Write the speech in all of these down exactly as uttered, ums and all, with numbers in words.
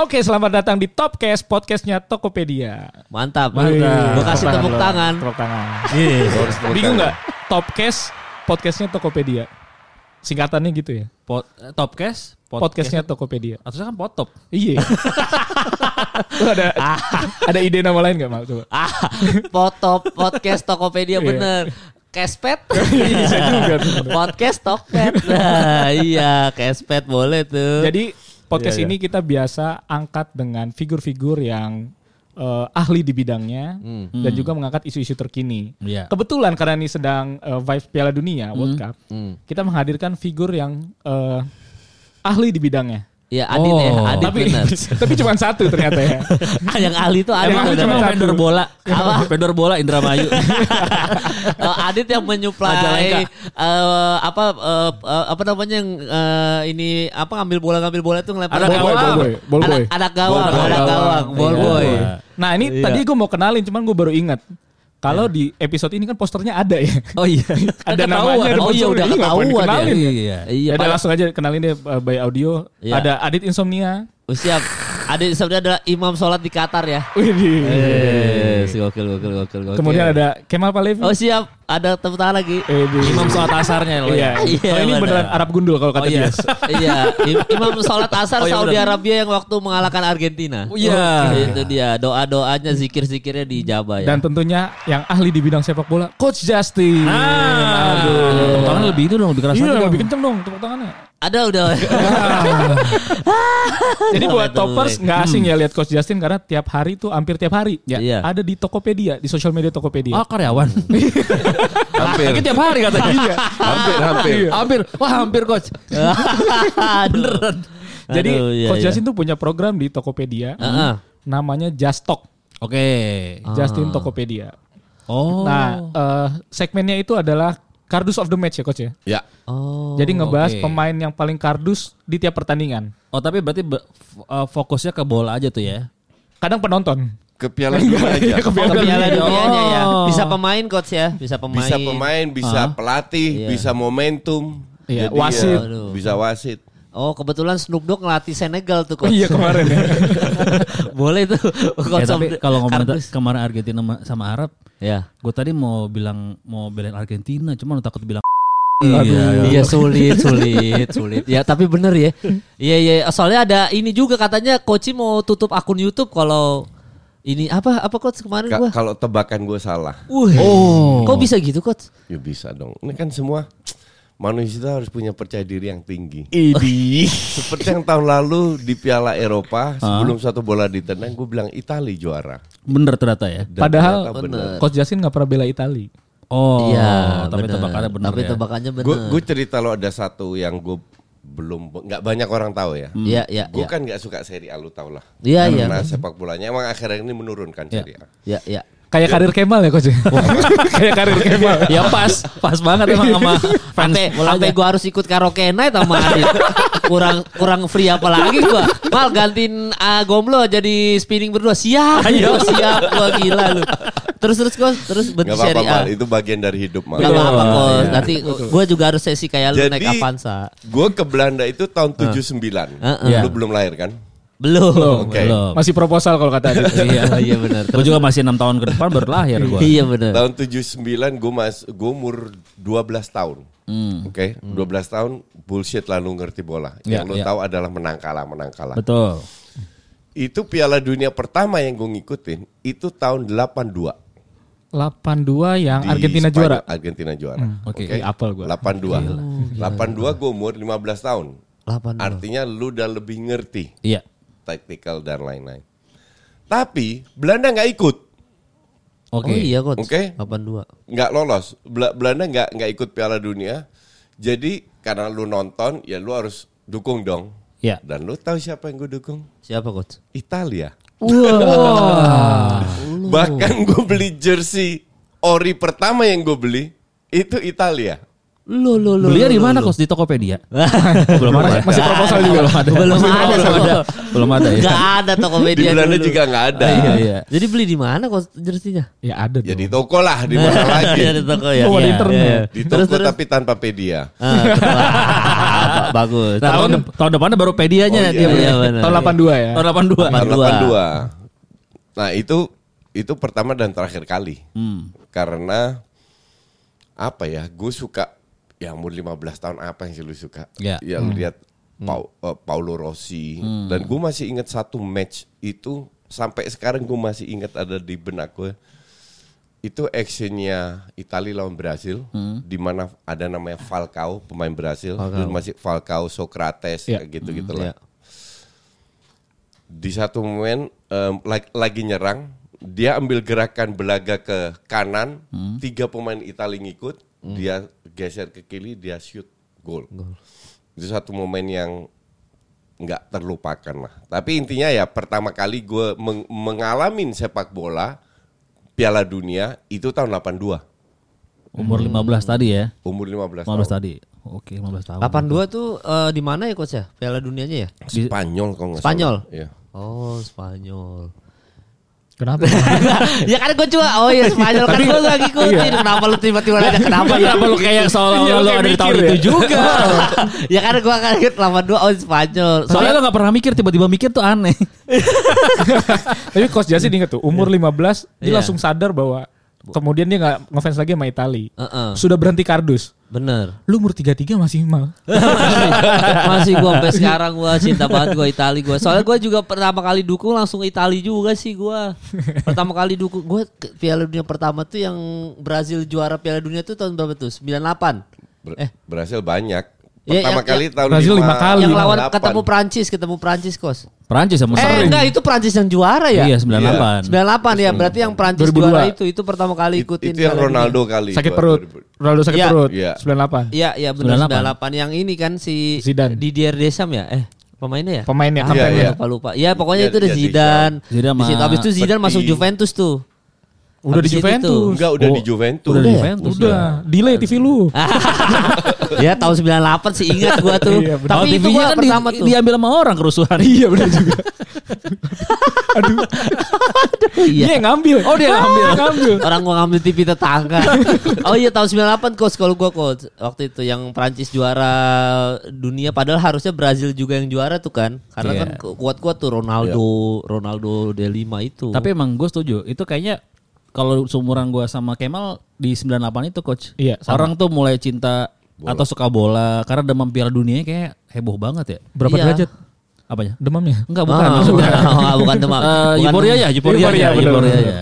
Oke, selamat datang di Topcast, podcastnya Tokopedia. Mantap, mantap. Gue kasih tepuk tangan. Tepuk tangan. Bingung nggak? Topcast, podcastnya Tokopedia. Singkatannya gitu ya. Pod, Topcast, podcastnya Tokopedia. Harusnya kan potop. Iya. ada ah. ada ide nama lain nggak, Mal? Coba. Ah, potop, podcast Tokopedia bener. Cashpad, podcast Tokpad. Nah, iya, Cashpad boleh tuh. Jadi podcast yeah, ini yeah. kita biasa angkat dengan figur-figur yang uh, ahli di bidangnya mm. dan mm. juga mengangkat isu-isu terkini. Yeah. Kebetulan karena ini sedang uh, vibe Piala Dunia World mm. Cup, mm. kita menghadirkan figur yang uh, ahli di bidangnya. Iya, Adit oh. ya, Adit tapi, benar. Tapi cuma satu ternyata ya. Yang ahli itu Adit. Yang ahli cuma satu. Vendor bola. Apa? Vendor bola Indra Mayu. uh, Adit yang menyuplai uh, apa uh, uh, apa namanya yang uh, ini apa ngambil bola ngambil bola itu ngelempar bola. Anak anak gawang, anak gawang, ball boy. Nah, ini iya. tadi gue mau kenalin cuman gue baru ingat. Kalau yeah. di episode ini kan posternya ada ya. Oh iya. Ada namanya. Oh iya udah ketahuan ya. Iya iya. iya. Ada langsung aja kenalin deh by audio. Yeah. Ada Adit Insomnia. Oh, siap. Adit Insomnia adalah imam sholat di Qatar ya. Wih. Gokil gokil gokil gokil. Kemudian ada Kemal Palevi. Oh siap. Ada tepuk tangan lagi. Edis. Imam sholat asarnya loh. Iya. Kalau ini beneran Arab gundul kalau kata oh, dia. Iya. Imam sholat asar oh, iya, Saudi Arabia yang waktu mengalahkan Argentina. Oh, iya. Oh, itu dia. Doa-doanya, zikir-zikirnya dijabah ya. Dan tentunya yang ahli di bidang sepak bola, Coach Justin. Ah. Aduh. Iya. Tepuk tangan lebih itu dong, lebih keras. Iya, dong. Lebih kenceng dong tepuk tangannya. Ada udah. Jadi buat toppers nggak asing hmm. ya lihat Coach Justin karena tiap hari tuh hampir tiap hari ya. Iya. Ada di Tokopedia, di sosial media Tokopedia. Oh, karyawan. Hampir. Nah, tiap hari katanya. Iya. Hampir, hampir. Hampir. Wah, hampir coach. Beneran. Jadi Aduh, iya, Coach iya. Justin tuh punya program di Tokopedia. Uh-huh. Namanya Just Talk. Oke. Okay. Justin ah. Tokopedia. Oh. Nah, uh, segmennya itu adalah kardus of the match ya coach ya. Ya. Oh. Jadi ngebahas okay. pemain yang paling kardus di tiap pertandingan. Oh, tapi berarti be- f- fokusnya ke bola aja tuh ya. Kadang penonton ke piala dunia aja. Ke piala dunianya ya. Bisa pemain coach ya, bisa pemain. Bisa pemain, bisa huh? pelatih, yeah. bisa momentum. Yeah. Jadi wasit, ya, bisa wasit. Oh, kebetulan Snoop Dogg ngelatih Senegal tuh coach. Iya, kemarin ya. Boleh tuh. Ya, tapi kalau ngomongin kemarin Argentina sama Arab, ya. Gue tadi mau bilang mau belain Argentina, cuma takut bilang Aduh, iya, iya sulit, sulit, sulit. Ya tapi bener ya. Iya iya. Soalnya ada ini juga katanya Koci mau tutup akun YouTube kalau ini apa apa coach kemarin Ka- gua. Kalau tebakan gua salah. Uy. Oh. Kok bisa gitu coach? Ya bisa dong. Ini kan semua manusia itu harus punya percaya diri yang tinggi. Idi. Seperti yang tahun lalu di Piala Eropa sebelum satu bola ditendang, gua bilang Italia juara. Bener ternyata ya. Dan padahal ternyata bener. Bener. Coach Justin nggak pernah bela Italia. Oh, iya, tapi bener. tebakannya benar. Tapi ya. tebakannya benar. Gue cerita lo ada satu yang gue belum, nggak banyak orang tahu ya. Iya, hmm. iya. Gue ya. kan nggak suka Serie A, lo tau lah. Iya, iya. Karena ya. sepak bolanya emang akhirnya ini menurunkan Serie A. Iya, iya. Kayak karir Kemal ya coach. Kayak karir Kemal. Ya pas, pas banget emang sama fans. Sampai gue harus ikut karaoke night sama Adit. Kurang kurang free apa lagi gue. Mal gantiin uh, Gomblo jadi spinning berdua. Siap, ayo. siap gue gila lu. Terus terus coach, terus bentuk Serie A. Itu bagian dari hidup Mal. Gak apa-apa coach. Nanti gue juga harus sesi kayak lu naik Avanza. Jadi gue ke Belanda itu tahun tujuh sembilan. Uh. Uh-uh. Lu belum lahir kan? Belum, okay. belum. Masih proposal kalau kata Adit. Iya, iya benar. Gue juga masih enam tahun ke depan baru lahir gue. Iya benar. Tahun tujuh sembilan gue mas, gue umur dua belas tahun. Hmm. Oke, okay? hmm. dua belas tahun bullshit lah lu ngerti bola. Ya, Yang lu ya. tahu adalah menang kalah, menang kalah. Betul. Itu Piala Dunia pertama yang gue ngikutin itu tahun delapan dua. delapan dua yang di Argentina Spanyol, juara. Argentina juara. Hmm, Oke, okay. okay. apel gue. delapan dua. Oh, delapan dua gue umur lima belas tahun. delapan dua. Artinya lu udah lebih ngerti. Iya. Teknikal dan lain-lain. Tapi Belanda nggak ikut. Oke. Okay. Oh, iya coach. Oke. Okay. delapan dua. Nggak lolos. Belanda nggak nggak ikut Piala Dunia. Jadi karena lu nonton, ya lu harus dukung dong. Iya. Dan lu tahu siapa yang gue dukung? Siapa coach? Italia. Wah. Wow. Bahkan gue beli jersey ori pertama yang gue beli itu Italia. Lo lo lo. Belinya di mana kos? Di Tokopedia. Belum ada. Masih proposal juga belum ada. Belum ada. Belum ada ya. Enggak ada Tokopedia. Di Belanda juga enggak ada. Iya iya. Jadi beli di mana kos jersinya? Ya ada. Ya di toko lah, di mana lagi? Di toko ya. Di internet. Di toko tapi tanpa pedia. Bagus. Tahun depan baru pedianya dia beli. Tahun delapan puluh dua ya. Tahun delapan puluh dua. Nah, itu itu pertama dan terakhir kali. Karena apa ya? Gue suka ya umur lima belas tahun apa yang sih lu suka? Yeah. Ya lu hmm. lihat Paul, uh, Paulo Rossi hmm. dan gue masih ingat satu match itu sampai sekarang gue masih ingat ada di benak gue. Itu actionnya Italia lawan Brasil hmm. di mana ada namanya Falcao pemain Brasil, Falcao. masih Falcao, Socrates yeah. gitu-gitu hmm. lah. Yeah. Di satu momen um, lagi, lagi nyerang, dia ambil gerakan belaga ke kanan, hmm. tiga pemain Italia ngikut. Dia geser ke kiri, dia shoot gol. Itu satu momen yang gak terlupakan lah. Tapi intinya ya pertama kali gue meng- mengalami sepak bola Piala Dunia itu tahun delapan puluh dua. Umur lima belas hmm. tadi ya? Umur lima belas, lima belas tahun. tadi. Oke, lima belas tahun. delapan puluh dua tuh uh, di mana ya coach ya? Piala Dunianya ya? Spanyol kalau gak salah. Spanyol? Ya. Oh Spanyol. Kenapa? Ya kan gue cuma oh ya Spanyol kan gue gak ngikutin. Kenapa lu tiba-tiba nanya kenapa? Kenapa lu kayak seolah-olah lu ada di tahun itu juga? Ya kan gue kan ikut lama dua oh Spanyol. Soalnya lu gak pernah mikir, tiba-tiba mikir tuh aneh. Tapi Coach Jasin inget tuh umur lima belas dia langsung sadar bahwa kemudian dia gak ngefans lagi sama Itali. Sudah berhenti kardus. Bener. Lu umur tiga puluh tiga masih mal. Masih gue sampai sekarang gue cinta banget gue Itali gue. Soalnya gue juga pertama kali dukung langsung Itali juga sih gue. Pertama kali dukung gue Piala Dunia pertama tuh yang Brazil juara Piala Dunia tuh tahun berapa tuh? sembilan puluh delapan. Eh Brazil banyak. Pertama ya, ya, kali ya, tahun Brazil lima kali. Yang lawan delapan. ketemu Prancis, ketemu Prancis kos. Prancis sama Mesir. Eh enggak itu Prancis yang juara ya? Iya sembilan puluh delapan. sembilan puluh delapan ya berarti yang Prancis dua ribu dua juara itu itu pertama kali ikutin. It, itu yang Ronaldo ini. Kali. Sakit perut. Ronaldo sakit ya. perut. Ya. sembilan puluh delapan. Iya iya benar sembilan puluh delapan. sembilan puluh delapan yang ini kan si Zidane. Didier Deschamps ya? Eh pemainnya ya? Pemainnya ah, kaptennya. Ya, lupa lupa. Ya pokoknya ya, itu udah ya, Zidane. Zidane. Di situ habis itu Zidane masuk Juventus tuh. Udah di Juventus. Enggak, udah oh, di Juventus. Udah, Juventus, udah. Ya. Delay T V lu. Ya tahun sembilan puluh delapan sih ingat gua tuh. Iya, tapi itu gua kan pertama di, tuh diambil sama orang kerusuhan. Iya benar juga. Aduh. Iya. Dia ngambil. Oh dia ngambil. ngambil. Orang gua ngambil T V tetangga. Oh iya tahun sembilan puluh delapan coach kalau gua coach. Waktu itu yang Prancis juara dunia padahal harusnya Brazil juga yang juara tuh kan. Karena yeah. kan kuat-kuat tuh Ronaldo, yeah. Ronaldo de Lima itu. Tapi emang gua setuju. Itu kayaknya kalau seumuran gue sama Kemal di sembilan puluh delapan itu coach. Iya, orang tuh mulai cinta bola. Atau suka bola karena demam Piala Dunianya kayak heboh banget ya. Berapa iya. derajat? Apanya? Demamnya? Enggak bukan. Oh, bukan. Oh, bukan demam. Uh, euforia ya, euforia ya, euforia ya.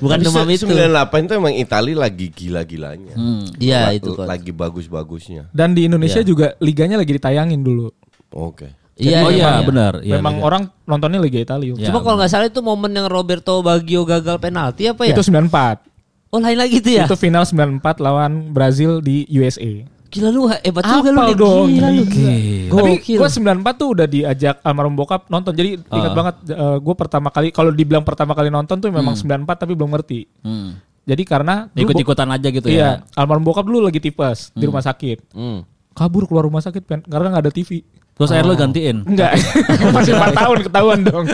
Bukan demam itu. sembilan puluh delapan itu emang Itali lagi gila-gilanya. Iya, hmm. itu coach. Lagi bagus-bagusnya. Dan di Indonesia ya. juga liganya lagi ditayangin dulu. Oke. Okay. Iya, oh iya, iya benar. Iya, memang iya. orang nontonnya Liga Italia. Ya, cuma kalau nggak salah itu momen yang Roberto Baggio gagal penalti apa ya? Itu sembilan puluh empat. Oh lain lagi itu ya? Itu final sembilan puluh empat lawan Brazil di U S A. Gila lu hebat juga lu. Apal dong. Gila lu. Tapi gue sembilan puluh empat tuh udah diajak almarhum bokap nonton. Jadi uh. ingat banget uh, gue pertama kali. Kalau dibilang pertama kali nonton tuh memang hmm. sembilan puluh empat tapi belum ngerti. Hmm. Jadi karena ikut-ikutan bo- aja gitu iya, ya? Iya. Almarhum bokap dulu lagi tipes hmm. di rumah sakit. Hmm. Kabur keluar rumah sakit pen, karena nggak ada T V. Terus oh. air lo gantiin? Enggak. Masih empat tahun ketahuan dong.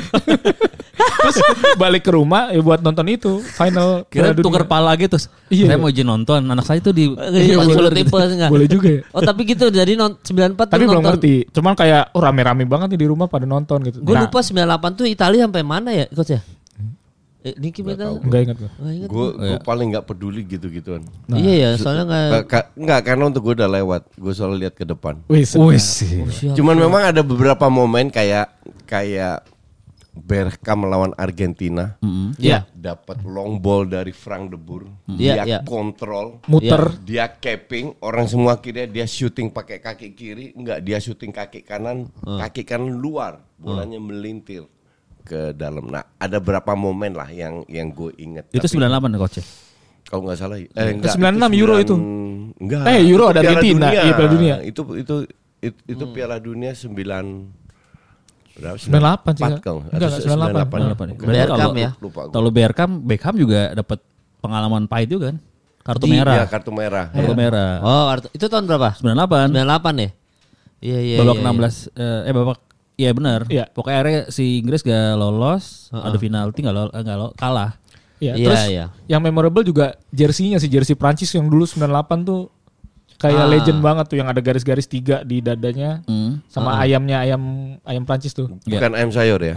Terus balik ke rumah ya buat nonton itu. Final. Kira tuker pala gitu. Iya. Saya mau izin nonton. Anak saya tuh di... Iya, boleh, tipes, boleh juga ya. Oh tapi gitu. Jadi sembilan puluh empat tapi tuh nonton. Tapi belum ngerti. Cuman kayak oh, rame-rame banget nih di rumah pada nonton gitu. Gue nah. lupa sembilan puluh delapan tuh Italia sampai mana ya coach ya? Eh, Niki Metal. Enggak ingat gue. Gue gue paling enggak peduli gitu-gituan. Nah. Iya ya, soalnya enggak ka, enggak karena untuk gue udah lewat. Gue selalu lihat ke depan. Wih, cuman memang ada beberapa momen kayak kayak Bergkamp melawan Argentina. Mm-hmm. Yeah. Dapat long ball dari Frank de Boer. Mm-hmm. Dia yeah, yeah. kontrol, muter, yeah. dia capping, orang semua kira dia shooting pakai kaki kiri, enggak dia shooting kaki kanan, mm. kaki kanan luar, bolanya mm. melintir ke dalam. Nah, ada berapa momen lah yang yang gue inget. Itu sembilan puluh delapan coach. Kalau nggak salah, eh, enggak, sembilan puluh enam itu Euro sembilan, itu. Enggak. Eh Euro ada Argentina, iya Piala Dunia. Itu itu itu, itu hmm. Piala Dunia sembilan sembilan puluh delapan sih. Enggak, sembilan puluh delapan. Berkam ya. Kalau Berkam, Beckham juga dapat pengalaman pahit juga kan. Kartu merah. Iya, kartu merah. Kartu ya. merah. Oh, kartu. Itu tahun berapa? sembilan puluh delapan. sembilan puluh delapan ya? Iya, iya. Babak ya, enam belas ya. eh babak iya benar. Ya. Pokoknya akhirnya si Inggris gak lolos, uh-huh. ada penalti gak lolos, gak lolos, kalah. Iya, terus ya, yang memorable juga jersinya si jersey Prancis yang dulu sembilan puluh delapan tuh kayak ah. legend banget tuh yang ada garis-garis tiga di dadanya mm. sama uh. ayamnya ayam ayam Prancis tuh. Bukan yeah. ayam sayur ya.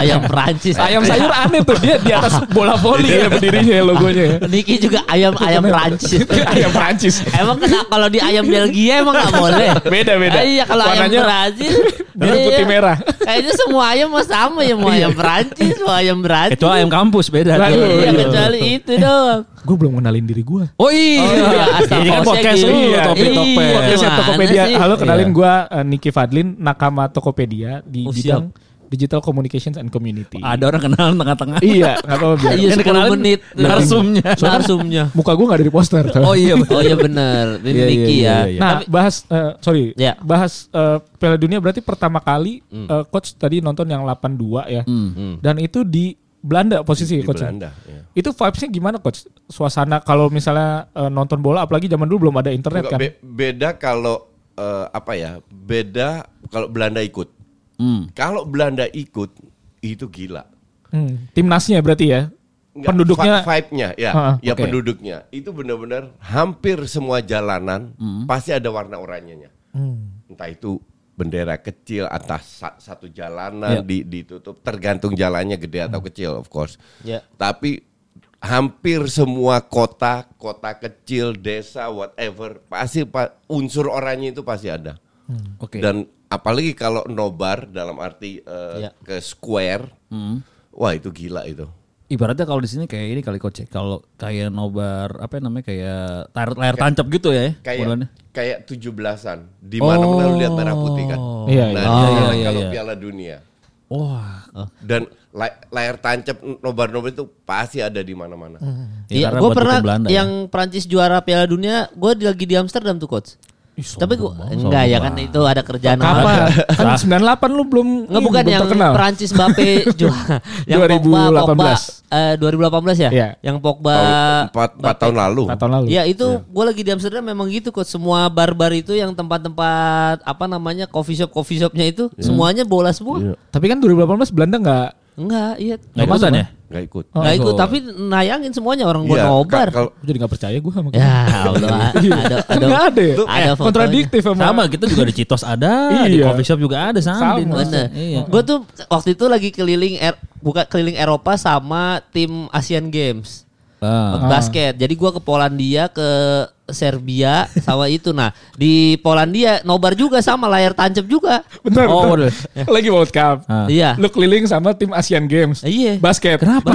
Ayam Prancis. Ayam sayur aneh tuh dia di atas bola voli ya berdirinya logonya. Niki juga ayam ayam Prancis. Ayam Prancis. Emang kena kalau di ayam Belgia emang enggak boleh. Beda-beda. Iya kalau ayam Brazil biru putih merah. Kayaknya semua ayam mau sama ya, mau ayam Prancis, mau ayam Brazil. Itu ayam kampus beda. Iya kecuali itu doang. Gue belum kenalin diri gue. Oh iya. Ini kan podcast lu, topik-topik. Podcastnya Tokopedia. Halo, kenalin gue Niki Fadlin, nakama Tokopedia di bidang Digital Communications and Community. Ada orang kenal tengah-tengah. Iya, enggak apa-apa biar. Iya, sepuluh menit narsumnya. Narsumnya. Muka gue enggak ada di poster. Oh iya, oh iya benar. Ini Niki ya. Nah, bahas uh, sorry. Yeah. Bahas uh, Piala Dunia berarti pertama kali mm. uh, coach tadi nonton yang delapan puluh dua ya. Mm. Dan itu di Belanda posisi di coach. Belanda, ya. Itu vibes-nya gimana coach? Suasana kalau misalnya uh, nonton bola apalagi zaman dulu belum ada internet. Enggak, kan. Be- beda kalau uh, apa ya? Beda kalau Belanda ikut. Hmm. Kalau Belanda ikut itu gila. Hmm. Timnasnya berarti ya. Enggak, penduduknya vibe-nya ya. Ha, ya okay. Penduduknya itu benar-benar hampir semua jalanan hmm. pasti ada warna oranyenya. Hmm. Entah itu bendera kecil atas satu jalanan yeah. ditutup tergantung jalannya gede atau kecil of course yeah. Tapi hampir semua kota kota kecil desa whatever pasti unsur oranye itu pasti ada hmm. okay. Dan apalagi kalau nobar dalam arti uh, yeah. ke square hmm. wah itu gila itu. Ibaratnya kalau di sini kayak ini kali coach, kalau kayak nobar apa namanya kayak layar tancap gitu ya, kayak kayak tujuh belasan di mana mana lu lihat merah putih kan, iya, nah iya, iya, iya, kalau iya. Piala Dunia, wah oh. dan layar tancap nobar-nobar itu pasti ada di mana-mana. Iya, gue pernah yang ya. Prancis juara Piala Dunia, gue lagi di Amsterdam tuh coach. Ih, tapi gue enggak ya kan itu ada kerjaan apa kan sembilan puluh delapan lu belum nggak bukan belum yang terkenal. Prancis Mbappe juara yang dua ribu delapan belas Pogba, Pogba, eh, dua ribu delapan belas ya yeah. yang Pogba empat tahun lalu ya itu yeah. Gue lagi di Amsterdam memang gitu coach, semua bar-bar itu yang tempat-tempat apa namanya coffee shop coffee shopnya itu yeah. semuanya bola semua yeah. Tapi kan dua ribu delapan belas Belanda nggak Enggak, iya. Enggak ikutan ya? Enggak ikut. Enggak ikut, tapi nayangin semuanya orang buat ya, nobar. Kalau jadi enggak percaya gue sama. Ya, Allah. ada ada. Enggak ada. Ya? Ada eh, kontradiktif sama. Sama kita juga di Citos ada, iya. Di coffee shop juga ada Sandin. Benar. Iya. Gue tuh waktu itu lagi keliling er, buka keliling Eropa sama tim Asian Games. Ah. Basket. Jadi gue ke Polandia, ke Serbia sama itu. Nah di Polandia nobar juga sama layar tancap juga. Bener. Oh, bener. Ya. Lagi World Cup. Ah. Iya. Lu keliling sama tim Asian Games. Iya. Basket. Kenapa?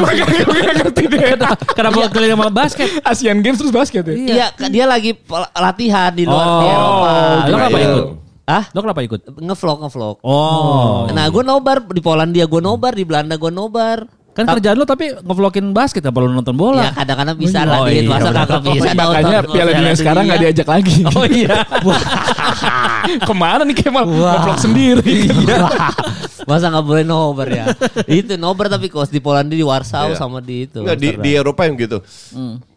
Kenapa lu keliling sama basket? Asian Games terus basket ya? Iya. Dia lagi latihan di luar oh, di Eropa. Lu kenapa ikut? Hah? Lu kenapa ikut? Ngevlog ngevlog. Oh. Nah gue nobar di Polandia, gue nobar di Belanda, gue nobar. Kan T- kerjaan lo tapi ngevlogin basket apa lo nonton bola? Ya kadang-kadang bisa lah. Oh, iya, masa kakak bisa. Makanya Piala Dunia sekarang gak diajak lagi. Oh iya. Kemana nih Kemal? Ngevlog sendiri. Iya. Masa gak boleh nobar ya? Itu nobar tapi kos di Polandia, di Warsaw yeah. sama di itu. Enggak, di, di Eropa yang gitu.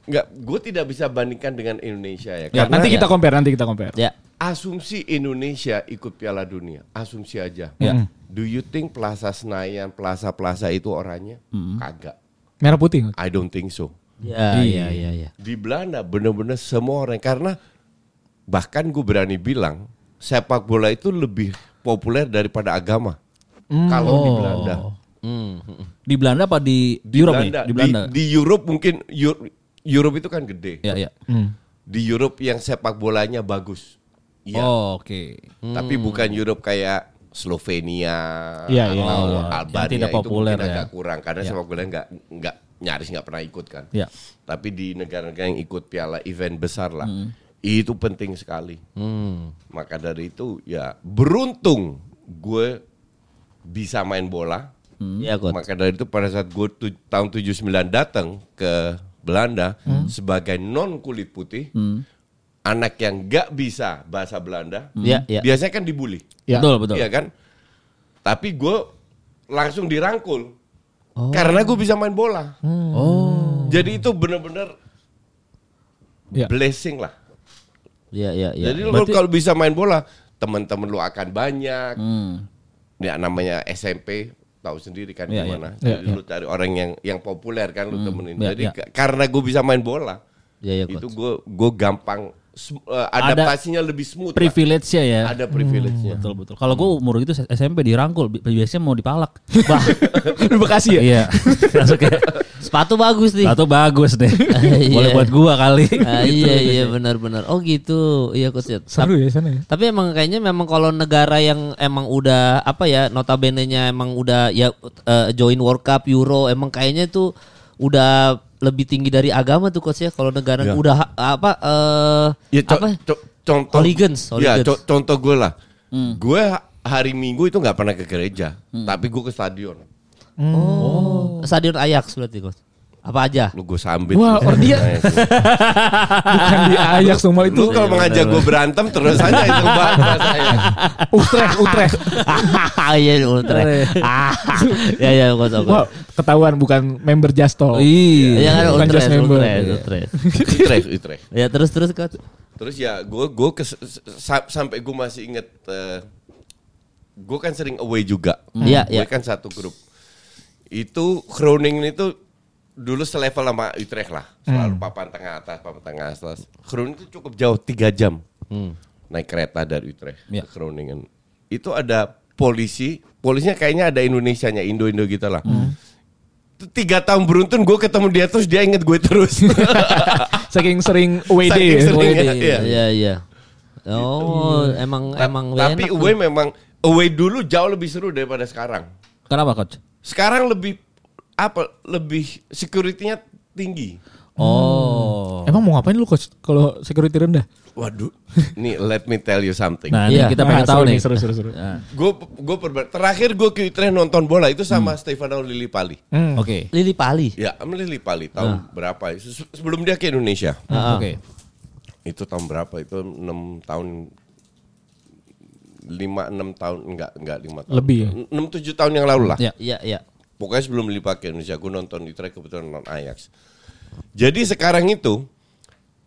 Enggak, hmm. gue tidak bisa bandingkan dengan Indonesia ya. ya nanti ya. kita compare, nanti kita compare. Ya. Asumsi Indonesia ikut Piala Dunia. Asumsi aja. Ya. Do you think Plaza Senayan, plaza-plaza itu orangnya? Mm-hmm. Kagak. Merah putih? I don't think so. Ya, iya, iya, iya. Di Belanda benar-benar semua orang. Karena bahkan gue berani bilang sepak bola itu lebih populer daripada agama. Mm. Kalau oh. di Belanda. Mm. Di Belanda apa di, di Eropa? Belanda, di Belanda. Di, di Eropa mungkin, Eropa itu kan gede. Ya, ya. Mm. Di Eropa yang sepak bolanya bagus. Ya. Oh, oke. Okay. Hmm. Tapi bukan Europe kayak Slovenia ya, atau ya, Albania tidak populer, itu mungkin agak ya. kurang karena ya. sepak bola nggak nggak nyaris nggak pernah ikut kan. Ya. Tapi di negara-negara yang ikut piala event besar lah hmm. itu penting sekali. Hmm. Maka dari itu ya beruntung gue bisa main bola. Hmm. Ya, maka dari itu pada saat gue tu, tahun tujuh puluh sembilan datang ke Belanda hmm. sebagai non kulit putih. Hmm. Anak yang gak bisa bahasa Belanda ya, ya. biasanya kan dibully, ya. betul betul, iya kan? Tapi gue langsung dirangkul oh. karena gue bisa main bola. Hmm. Oh, jadi itu benar-benar yeah. blessing lah. Iya, yeah, iya, yeah, iya. Yeah. Jadi berarti... lu kalau bisa main bola, teman-teman lu akan banyak. Hmm. Ya namanya S M P, tahu sendiri kan yeah, gimana. Yeah, yeah, Jadi yeah. lu cari orang yang yang populer kan lu hmm, temenin. Yeah, Jadi yeah. karena gue bisa main bola, yeah, yeah, itu gue gue gampang Uh, adaptasinya ada lebih smooth. Privilege-nya lah. ya. Ada privilege-nya. Hmm, betul betul. Kalau gue umur gitu S M P dirangkul, biasanya mau dipalak. Di Bekasi ya. Iya. Masuk ya. Sepatu bagus nih. Sepatu bagus deh. Boleh buat gua kali. Ah, gitu, iya iya benar-benar. Oh gitu. Iya coach. Seru ya sana ya. Tapi emang kayaknya memang kalau negara yang emang udah apa ya, notabene-nya emang udah ya uh, join World Cup, Euro, emang kayaknya tuh udah lebih tinggi dari agama tuh coach ya kalau negara ya. udah apa uh, ya, co- apa co- contoh hooligans, hooligans. Ya co- contoh gue lah hmm. gue hari Minggu itu nggak pernah ke gereja hmm. tapi gue ke stadion hmm. oh stadion Ajax berarti coach apa aja lu gue sambit wah ordia bukan di Ajax semua itu lu kalau mengajak gue berantem terus aja itu bahasa saya Utrecht Utrecht iya Utrecht ya ya gue tahu ketahuan bukan member Jasto iya bukan Just member Utrecht Utrecht ya terus terus kau terus ya gue gue sampai gue masih inget gue kan sering away juga gue kan satu grup itu Groningen itu dulu selevel sama Utrecht lah, selalu hmm. papan tengah atas, papan tengah atas. Groningen itu cukup jauh tiga jam hmm. naik kereta dari Utrecht ya. ke Groningen. Itu ada polisi, polisinya kayaknya ada Indonesianya, Indo-Indo gitu lah. Hmm. Tiga tahun beruntun gue ketemu dia terus dia inget gue terus. Saking sering away day. Saking sering away day. Iya iya. Oh gitu. emang Ta- emang. Tapi away memang away dulu jauh lebih seru daripada sekarang. Kenapa coach? Sekarang lebih apa lebih security-nya tinggi. Oh. Emang mau ngapain lu coach kalau security rendah? Waduh. Nih let me tell you something. Nah, iya. kita pengen nah, tahu nih. Seru-seru. Gue gue terakhir gue ke Utrecht nonton bola itu sama hmm. Stefano Lillipalli. Hmm. Oke. Okay. Lillipalli. Ya, sama Lillipalli tahun nah. berapa? Sebelum dia ke Indonesia. Nah, oke. Okay. Itu tahun berapa? Itu enam tahun lima enam tahun enggak enggak lima tahun. Lebih ya? enam tujuh tahun yang lalu lah. Iya, iya, iya. Pokoknya sebelum dipakai Indonesia, gue nonton di Utrecht kebetulan nonton Ajax. Jadi sekarang itu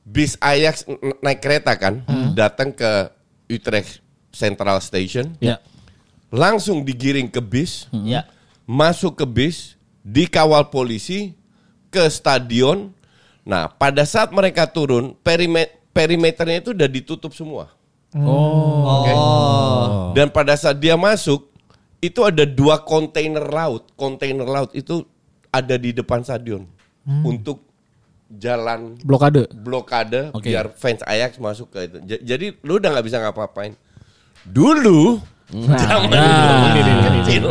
bis Ajax naik kereta kan, hmm. datang ke Utrecht Central Station, ya. langsung digiring ke bis, ya. masuk ke bis, dikawal polisi ke stadion. Nah, pada saat mereka turun, perimet- perimeternya itu udah ditutup semua. Oh. Okay? Oh. Dan pada saat dia masuk. Itu ada dua kontainer laut. Kontainer laut itu ada di depan stadion hmm. untuk jalan blokade, blokade okay. biar fans Ajax masuk ke itu. Jadi lu udah nggak bisa ngapa-ngapain. Dulu zaman nah, nah. kecil,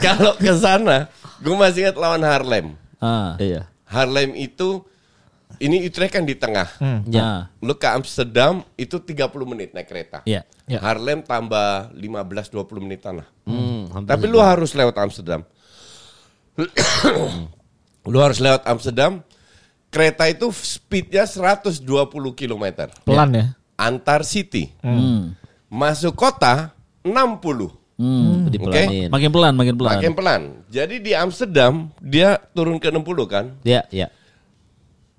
kalau ke sana, gue masih ingat lawan Haarlem. Ah, iya. Haarlem itu ini Utrecht kan di tengah. Hmm, ya. Lu ke Amsterdam itu tiga puluh menit naik kereta. Ya, ya. Haarlem tambah lima belas dua puluh menit tanah. Hmm, Tapi juga. Lu harus lewat Amsterdam. Lu harus lewat Amsterdam. Kereta itu speednya seratus dua puluh kilometer. Pelan ya. Antar city. Hmm. Masuk kota enam puluh. Hmm, okay. Makin pelan, makin pelan. Makin pelan. Jadi di Amsterdam dia turun ke enam puluh kan? Iya, iya.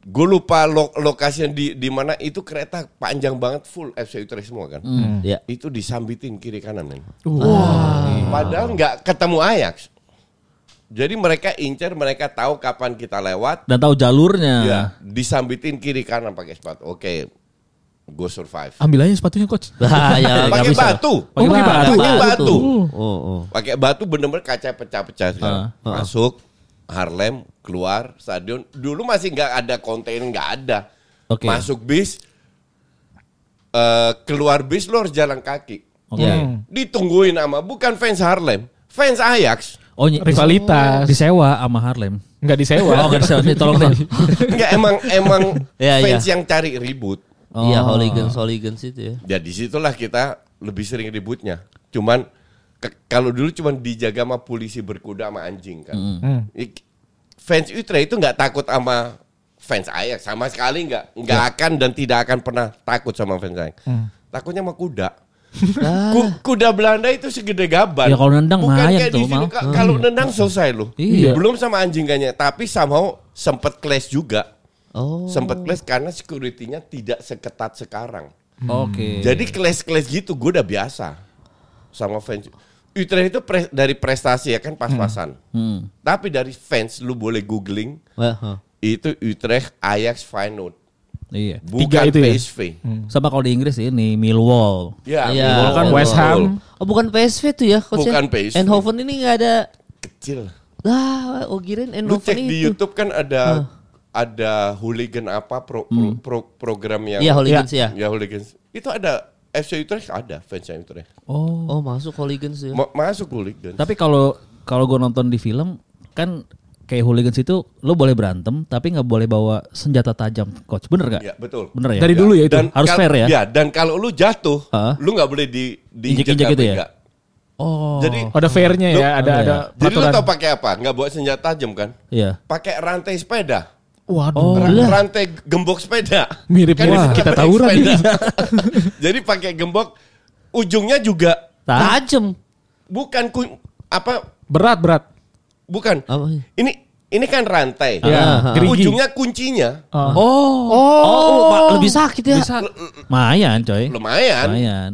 Gue lupa lo, lokasinya di di mana itu kereta panjang banget full F C Utrecht semua kan. Mm. Yeah. Itu disambitin kiri kanan men. Wow. Padahal nggak ketemu Ajax. Jadi mereka incer, mereka tahu kapan kita lewat dan tahu jalurnya. Ya, disambitin kiri kanan pakai sepatu. Oke. Okay. Gue survive. Ambil aja sepatunya coach. Nah, ya, pakai batu. Pakai oh, batu. Pakai batu. Oh, oh. Pakai batu bener-bener kaca pecah-pecah kan. Uh, uh. Masuk Haarlem, keluar stadion. Dulu masih nggak ada kontainer, nggak ada. Okay. Masuk bis, uh, keluar bis, lo harus jalan kaki. Okay. Hmm. Ditungguin sama bukan fans Haarlem, fans Ajax. Oh, rivalitas. Disewa sama Haarlem. Nggak disewa. Oh, nggak disewa. Nih, tolong deh. Nggak emang emang yeah, fans yeah. yang cari ribut. Iya, oh. hooligans, hooligans itu. Ya. Jadi situlah kita lebih sering ributnya. Cuman K- kalau dulu cuma dijaga sama polisi berkuda sama anjing kan. Mm. Fans Utrecht itu nggak takut sama fans Ajax sama sekali nggak, nggak yeah. akan dan tidak akan pernah takut sama fans Ajax. Mm. Takutnya sama kuda. K- kuda Belanda itu segede gaban. Ya kalau nendang bukan kayak di sini. K- kalau nendang selesai loh. Iya. Belum sama anjing kayaknya. Tapi somehow sempet clash juga. Oh. Sempat clash karena security-nya tidak seketat sekarang. Hmm. Oke. Okay. Jadi clash-clash gitu gue udah biasa sama fans. Utrecht itu pre- dari prestasi ya kan pas-pasan. Hmm. Hmm. Tapi dari fans lu boleh googling. Uh-huh. Itu Utrecht, Ajax, Feyenoord. Iya. Bukan itu P S V. Ya? Hmm. Sama kalau di Inggris ini Millwall. Iya. Ya. Millwall kan West Ham. Oh bukan P S V tuh ya coachnya. Bukan P S V. Eindhoven ini nggak ada. Kecil. Lah, oh kirain Eindhoven itu. Lu cek di YouTube kan ada. Huh. Ada hooligan apa pro, hmm. pro, pro, program yang ya hooligans ya. Ya hooligans. Itu ada F C Utrecht ada fansnya Utrecht. Oh, oh masuk hooligans ya. Ma- masuk hooligans. Tapi kalau kalau gue nonton di film kan kayak hooligans itu lo boleh berantem tapi enggak boleh bawa senjata tajam, coach. Bener enggak? Iya, betul. Bener ya. Dari ya. Dulu ya itu dan harus kal- fair ya. Iya, dan kalau lu jatuh, huh? Lu enggak boleh di diinjek-injek gitu ya. Oh. Jadi ada fairnya ya, ada ada. Jadi lu tau pakai apa? Enggak bawa senjata tajam kan? Iya. Pakai rantai sepeda. Waduh, oh, rantai gembok sepeda. Mirip kan wah, kita tawuran ini. Jadi pakai gembok ujungnya juga tajam. Bukan ku, apa berat-berat. Bukan. Apa? Ini ini kan rantai. Ya, ujungnya kuncinya. Oh. Oh, oh, oh lebih sakit ya. Lumayan, coy. Lumayan. Lumayan.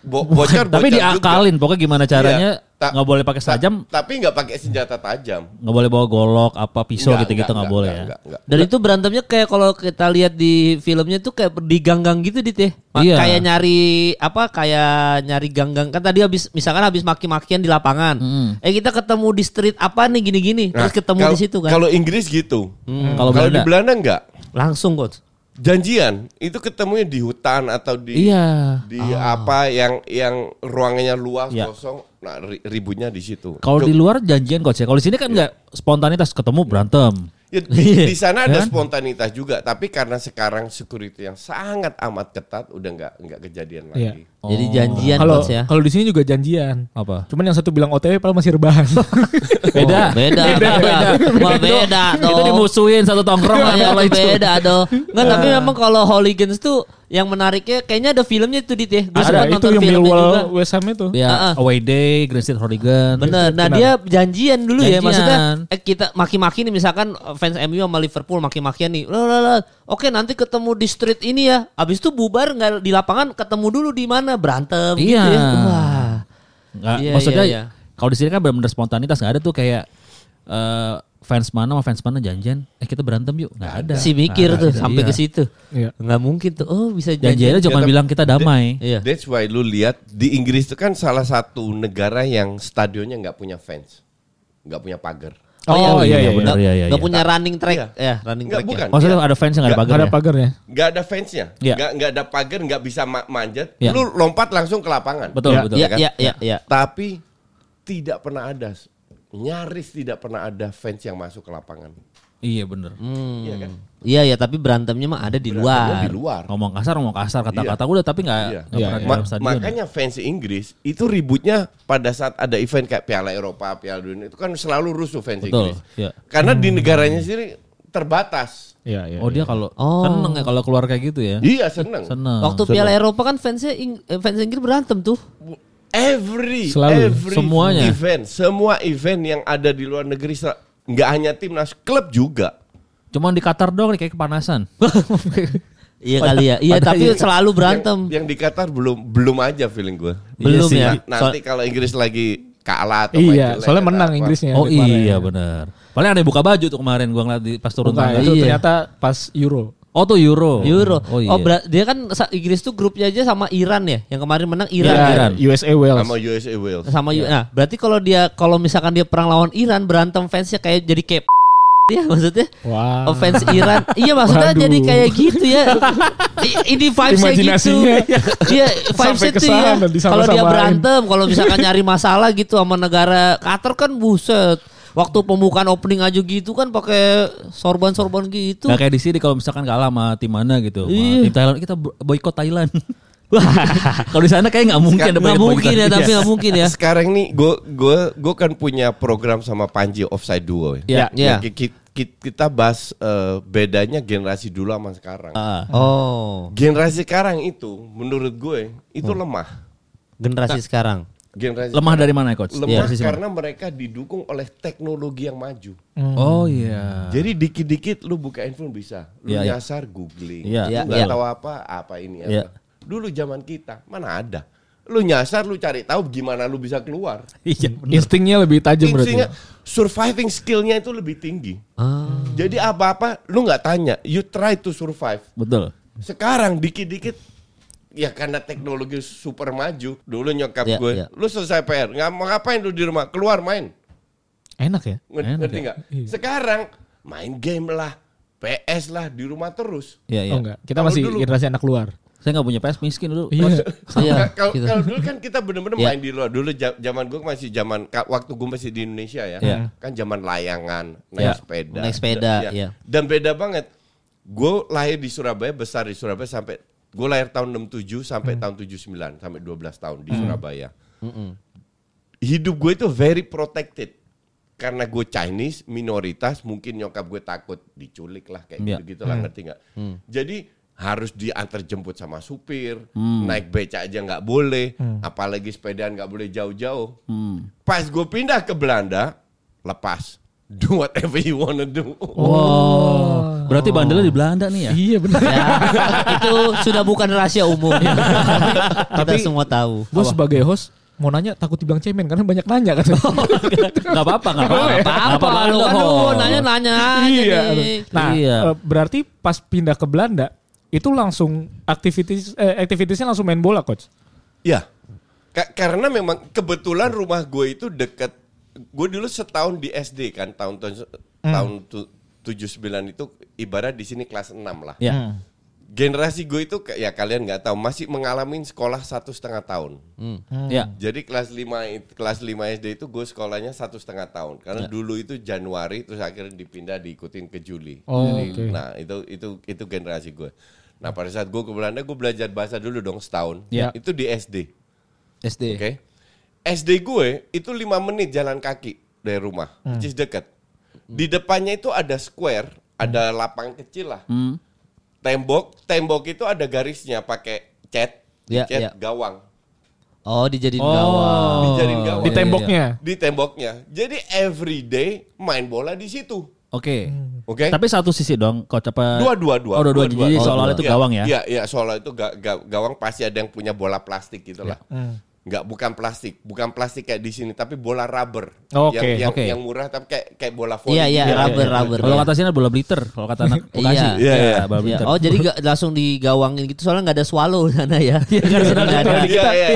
Bo- bocor, tapi bocor diakalin juga. Pokoknya gimana caranya iya, ta- nggak boleh pakai tajam ta- tapi nggak pakai senjata tajam, nggak boleh bawa golok apa pisau gitu gitu nggak boleh enggak, ya enggak, enggak, enggak. Dan itu berantemnya kayak kalau kita lihat di filmnya tuh kayak diganggang gitu dit ya. Iya. Kayak nyari apa kayak nyari ganggang kan tadi habis misalkan habis maki-makian di lapangan hmm. eh kita ketemu di street apa nih gini-gini nah, terus ketemu kalo, di situ kan kalau Inggris gitu hmm. kalau di Belanda nggak langsung coach. Janjian itu ketemunya di hutan atau di iya. di oh. apa yang yang ruangannya luas ya. Kosong, nah ributnya di situ. Kalau di luar janjian coach ya. Kalau di sini kan enggak ya. Spontanitas ketemu berantem. Ya, di, di sana ada kan? Spontanitas juga, tapi karena sekarang security yang sangat amat ketat udah enggak enggak kejadian ya. Lagi. Oh. Jadi janjian kalau, coach ya. Kalau di sini juga janjian. Apa? Cuman yang satu bilang O T W padahal masih rebahan. Beda. Oh, beda. Beda. Beda. Beda. Beda toh. Itu dimusuhin satu tongkrongan kalau itu. Beda toh. Enggak, tapi memang kalau hooligans tuh yang menariknya kayaknya ada filmnya itu dit ya. Gua sempat nonton filmnya juga. West Ham itu. Ya, uh-uh. Away Day, Grand Street Hooligans. Bener. Nah, dia janjian dulu janjian. Ya maksudnya eh, kita maki-maki nih misalkan fans M U sama Liverpool maki-makian nih. Lalalala. Oke, nanti ketemu di street ini ya. Habis itu bubar enggak di lapangan ketemu dulu di mana? Berantem iya. Gitu ya. Wah. Nggak, iya, maksudnya iya, iya. Kalau di sini kan benar-benar spontanitas nggak ada tuh kayak uh, fans mana sama fans mana janjian eh kita berantem yuk nggak ada. Si mikir tuh ada, sampai iya. ke situ iya. Nggak mungkin tuh oh bisa janjian cuma ya, bilang kita damai. That, that's why lu lihat di Inggris itu kan salah satu negara yang stadionnya nggak punya fans, nggak punya pagar. Oh, oh iya, iya, iya, benar, iya, iya, gak iya. punya running track, ya, ya running nggak, track. Bukan, ya. Maksudnya ada fans yang nggak ada pagar, ada pagarnya, nggak ada fansnya, ya. nggak nggak ada pagar, nggak bisa ma- manjat, ya. Lu lompat langsung ke lapangan, betul, ya, betul, ya, kan? Ya, ya, ya. Tapi tidak pernah ada, nyaris tidak pernah ada fans yang masuk ke lapangan. Iya benar, hmm. iya kan? Iya ya, tapi berantemnya mah ada di luar. Di luar. Ngomong kasar, ngomong kasar, kata-kata iya. udah, tapi nggak. Iya. Iya. Ma- makanya fans Inggris itu ributnya pada saat ada event kayak Piala Eropa, Piala Dunia itu kan selalu rusuh fans Betul. Inggris. Iya. Karena hmm. di negaranya sendiri terbatas. Iya, iya, oh dia iya. kalau oh. seneng ya kalau keluar kayak gitu ya? Iya seneng. seneng. Waktu seneng. Piala Eropa kan fansnya Ing- fans Inggris berantem tuh. Every, selalu. every semuanya. event, semua event yang ada di luar negeri. Sel- Nggak hanya timnas, klub juga. Cuman di Qatar doang nih kayak kepanasan. Iya kali ya. Iya tapi selalu berantem. Yang, yang di Qatar belum belum aja feeling gue. Belum ya. Nanti so- kalau Inggris lagi kalah atau iya, jelek, soalnya menang apa. Inggrisnya. Oh iya benar. Paling ada buka baju tuh kemarin gue ngeliat di pas turun tangga. Itu iya. ternyata pas Euro. Oh tuh Euro. Euro. Oh, iya. oh ber- dia kan Inggris tuh grupnya aja sama Iran ya. Yang kemarin menang Iran. Yeah, Iran. U S A Wales. Sama U S A Wales. Sama yeah. U- nah, berarti kalau dia kalau misalkan dia perang lawan Iran berantem fansnya kayak jadi kayak ya maksudnya. Wow. Fans Iran. Iya maksudnya Aduh. jadi kayak gitu ya. Ini vibes-nya gitu. Iya, vibes-nya tuh ya. Kalau dia berantem, kalau misalkan nyari masalah gitu sama negara Qatar kan buset. Waktu pembukaan opening aja gitu kan pakai sorban-sorban gitu. Gak kayak di sini kalau misalkan kalah sama tim mana gitu. Iya. Tim Thailand kita boikot Thailand. Kalau di sana kayak nggak mungkin. Nggak mungkin ya, tapi nggak mungkin ya. Sekarang nih, gue gue gue kan punya program sama Panji Offside Duo. Ya. Ya. Ya. Kita, kita bahas uh, bedanya generasi dulu sama sekarang. Uh. Oh. Generasi sekarang itu menurut gue itu hmm. lemah. Generasi T- sekarang. Generasi lemah dari mana, Coach? Lemah ya, karena mereka didukung oleh teknologi yang maju. Hmm. Oh iya. Yeah. Jadi dikit-dikit lu buka handphone bisa, lu yeah, nyasar yeah. googling, yeah, lu yeah, nggak yeah. tahu apa apa ini apa. Yeah. Dulu zaman kita mana ada, lu nyasar lu cari tahu gimana lu bisa keluar. Iya. Instingnya lebih tajam berarti. Surviving skillnya itu lebih tinggi. Ah. Jadi apa-apa lu nggak tanya, you try to survive. Betul. Sekarang dikit-dikit. Ya karena teknologi super maju. Dulu nyokap yeah, gue, yeah. lu selesai P R, nggak mau ngapain lu di rumah, keluar main. Enak ya? Enak ngerti nggak? Ya. Sekarang main game lah, P S lah di rumah terus. Iya yeah, iya. Yeah. Oh, enggak. Kita kalo masih dulu, generasi anak luar. Saya nggak punya P S, miskin dulu. Iya. Yeah. Kalau gitu. Dulu kan kita benar-benar yeah. main di luar. Dulu zaman gue masih zaman waktu gue masih di Indonesia ya, yeah. kan zaman layangan, naik yeah. sepeda. Naik sepeda. Dan, yeah. dan beda banget. Gue lahir di Surabaya, besar di Surabaya sampai. Gue lahir tahun enam puluh tujuh sampai hmm. tahun tujuh puluh sembilan, sampai dua belas tahun di hmm. Surabaya. Hmm. Hidup gue itu very protected. Karena gue Chinese, minoritas, mungkin nyokap gue takut diculik lah kayak yeah. gitu-gitu lah, hmm. ngerti gak? Hmm. Jadi harus diantar jemput sama supir, hmm. naik becak aja gak boleh, hmm. apalagi sepedaan gak boleh jauh-jauh. Hmm. Pas gue pindah ke Belanda, lepas. Do whatever you wanna do. Wow. Berarti bandelnya di Belanda nih ya? Iya benar. Ya, itu sudah bukan rahasia umum. Kita semua tahu. Gue sebagai host mau nanya takut dibilang cemen karena banyak nanya kan. Gak apa-apa, gak apa-apa. Apa-apa lu kan nanya-nanya. Iya. Nah berarti pas pindah ke Belanda itu langsung aktivitas aktivitasnya langsung main bola, Coach? Iya. Karena memang kebetulan rumah gue itu dekat. Gue dulu setahun di S D kan, tahun hmm. tahun tujuh puluh sembilan itu ibarat di sini kelas enam lah. Yeah. Generasi gue itu ya kalian nggak tahu masih mengalami sekolah satu setengah tahun. Hmm. Hmm. Yeah. Jadi kelas lima kelas lima S D itu gue sekolahnya satu setengah tahun karena yeah. dulu itu Januari terus akhirnya dipindah diikutin ke Juli. Oh, jadi, okay. Nah itu itu itu generasi gue. Nah pada saat gue ke Belanda gue belajar bahasa dulu dong setahun. Yeah. Itu di S D. S D. Oke. Okay? S D gue itu lima menit jalan kaki dari rumah, hmm. which is dekat. Di depannya itu ada square, ada lapang kecil lah. Hmm. Tembok, tembok itu ada garisnya pakai cat, yeah, cat yeah. gawang. Oh, dijadiin oh. gawang. Dijadiin gawang. Di temboknya. Di temboknya. Jadi every day main bola di situ. Oke. Okay. Oke. Okay? Tapi satu sisi doang, coach apa? Dua-dua, dua. Oh, dua-dua. Jadi oh, soalnya itu gawang ya. Iya, iya, soalnya itu ga, ga, gawang pasti ada yang punya bola plastik gitu lah. Yeah. Hmm. Enggak, bukan plastik, bukan plastik kayak di sini, tapi bola rubber. Oh, okay, yang yang, okay. yang murah tapi kayak kayak bola voli. Iya, iya, ya, rubber, ya, rubber. Kalau kata sini bola bliter, kalau kata anak Bekasi. Iya, iya, bola bliter. Oh, jadi gak, langsung digawangin gitu soalnya enggak ada swallow sana ya. Iya, enggak ada. Iya, iya,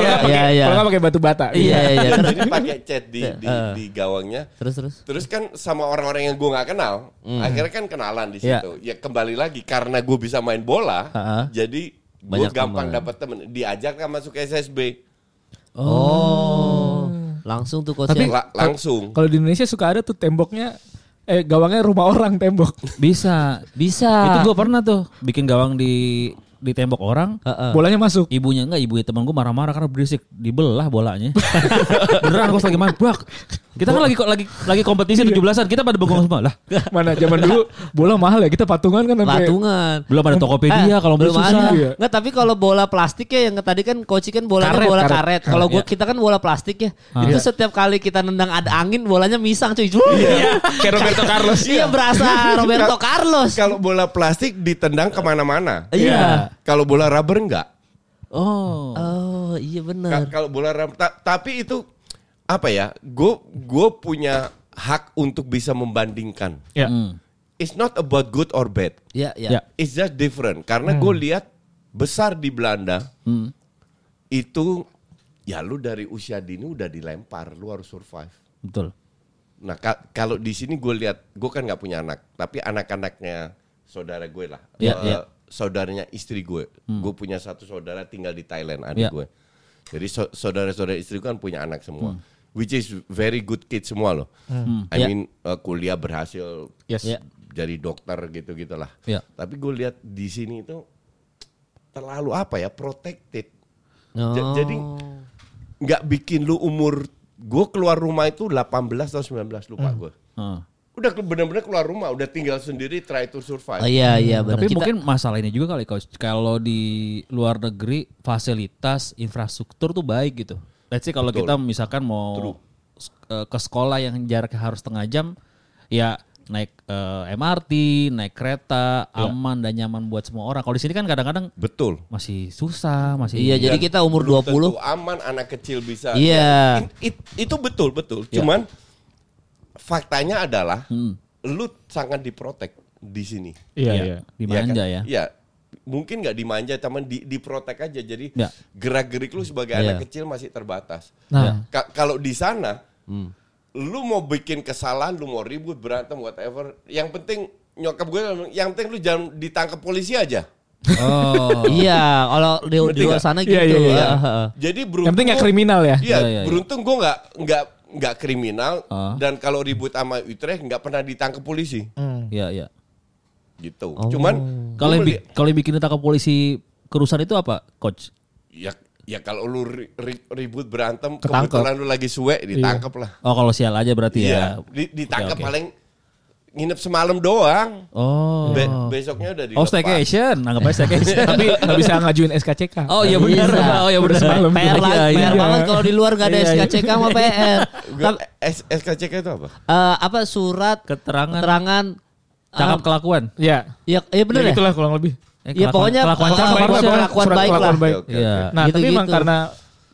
iya. Kalau enggak pakai batu bata. Iya, iya. Jadi pakai cat di di, di gawangnya. Terus terus. Terus kan sama orang-orang yang gue enggak kenal, mm. akhirnya kan kenalan di situ. Ya kembali lagi karena gue bisa main bola, jadi gue gampang dapat teman, diajak kan masuk S S B. Oh. oh, langsung tuh coach. Tapi la- langsung. Kalau di Indonesia suka ada tuh temboknya, eh gawangnya rumah orang tembok. Bisa, bisa. Itu gue pernah tuh bikin gawang di di tembok orang. Uh-uh. Bolanya masuk. Ibunya enggak, ibunya teman gue marah-marah karena berisik, dibelah bolanya. Beneran coach lagi main bak. Kita kan lagi lagi lagi kompetisi tujuh belasan, kita pada bengong semua lah. Mana zaman dulu bola mahal ya, kita patungan kan sampai patungan. Belum ada Tokopedia eh, kalau belum susah. Iya. Nggak, tapi kalau bola plastik ya yang tadi kan coach kan bolanya karet, bola karet. karet. Kalau gua iya. kita kan bola plastik ya. Ah, itu iya. setiap kali kita nendang ada angin bolanya misang cuy. Iya. Kayak Roberto Carlos. Iya, berasa Roberto Carlos. Kalau bola plastik ditendang kemana mana. Iya. Yeah. Kalau bola rubber enggak. Oh. Oh, iya benar. Kalau bola rubber ta- tapi itu apa ya, gue gue punya hak untuk bisa membandingkan. Yeah. Mm. It's not about good or bad. Yeah, yeah. Yeah. It's just different. Karena mm. gue lihat besar di Belanda mm. itu ya lu dari usia dini udah dilempar, lu harus survive. Betul. Nah ka- kalau di sini gue lihat, gue kan nggak punya anak, tapi anak-anaknya saudara gue lah, yeah, uh, yeah. saudaranya istri gue. Mm. Gue punya satu saudara tinggal di Thailand, adik yeah. gue. Jadi so- saudara-saudara istri gue kan punya anak semua. Mm. Which is very good kids semua loh. Hmm. I yeah. mean uh, kuliah berhasil, yes. yeah. jadi dokter gitu-gitulah. Yeah. Tapi gue lihat di sini itu terlalu apa ya, protected. Oh. J- jadi nggak bikin lu umur, gue keluar rumah itu delapan belas atau sembilan belas lupa hmm. gue. Hmm. Udah benar-benar keluar rumah, udah tinggal sendiri, try to survive. Oh, iya iya benar. Tapi kita... mungkin masalah ini juga kali coach. Kalau di luar negeri fasilitas infrastruktur tuh baik gitu. let's say kalau betul. Kita misalkan mau True. Ke sekolah yang jaraknya harus setengah jam, ya naik uh, M R T, naik kereta, ya. Aman dan nyaman buat semua orang. Kalau di sini kan kadang-kadang betul masih susah, masih iya. Jadi kita umur dua puluh aman, anak kecil bisa. Iya. Yeah. It, it, itu betul betul. Yeah. Cuman faktanya adalah hmm. lu sangat diprotek di sini. Iya. Yeah, yeah. Dimanja ya. Iya. Kan? Ya. Mungkin nggak dimanja, cuman di diprotek aja. Jadi yeah. gerak-gerik lu sebagai yeah. anak kecil masih terbatas. Nah, Ka- kalau di sana. Hmm. Lu mau bikin kesalahan, lu mau ribut, berantem, whatever. Yang penting nyokap gue, yang penting lu jangan ditangkap polisi aja. Oh iya, kalau di luar sana gitu. Iya, iya, iya. Jadi beruntung. Yang penting gak kriminal ya. Iya, oh, iya, iya. Beruntung gue nggak nggak nggak kriminal oh. dan kalau ribut sama Utrecht nggak pernah ditangkap polisi. Hmm. Iya iya. Gitu. Oh. Cuman kalau bi- kalau bikin ditangkap polisi kerusuhan itu apa, coach? Ya. Ya kalau lu ribut berantem ketangkep. Kebetulan lu lagi suwe ditangkap iya. lah. Oh kalau sial aja berarti iya. ya. Ditangkap okay, okay. paling nginep semalam doang. Oh. Be- besoknya udah di oh staycation, anggap aja staycation. Tapi nggak bisa ngajuin S K C K. Oh iya benar. Oh iya benar. P R lagi. P R iya. banget kalau di luar nggak ada iya, S K C K iya. sama P R. S K C K itu apa? Uh, apa surat keterangan keterangan tangkap um, kelakuan. Iya. Ya, ya benar ya. Itulah kurang lebih. Eh, ya kelakuan, pokoknya kelakuan, kelakuan, kelakuan, kelakuan, kelakuan, kelakuan baik lah. Ya. Nah gitu, tapi gitu. Memang karena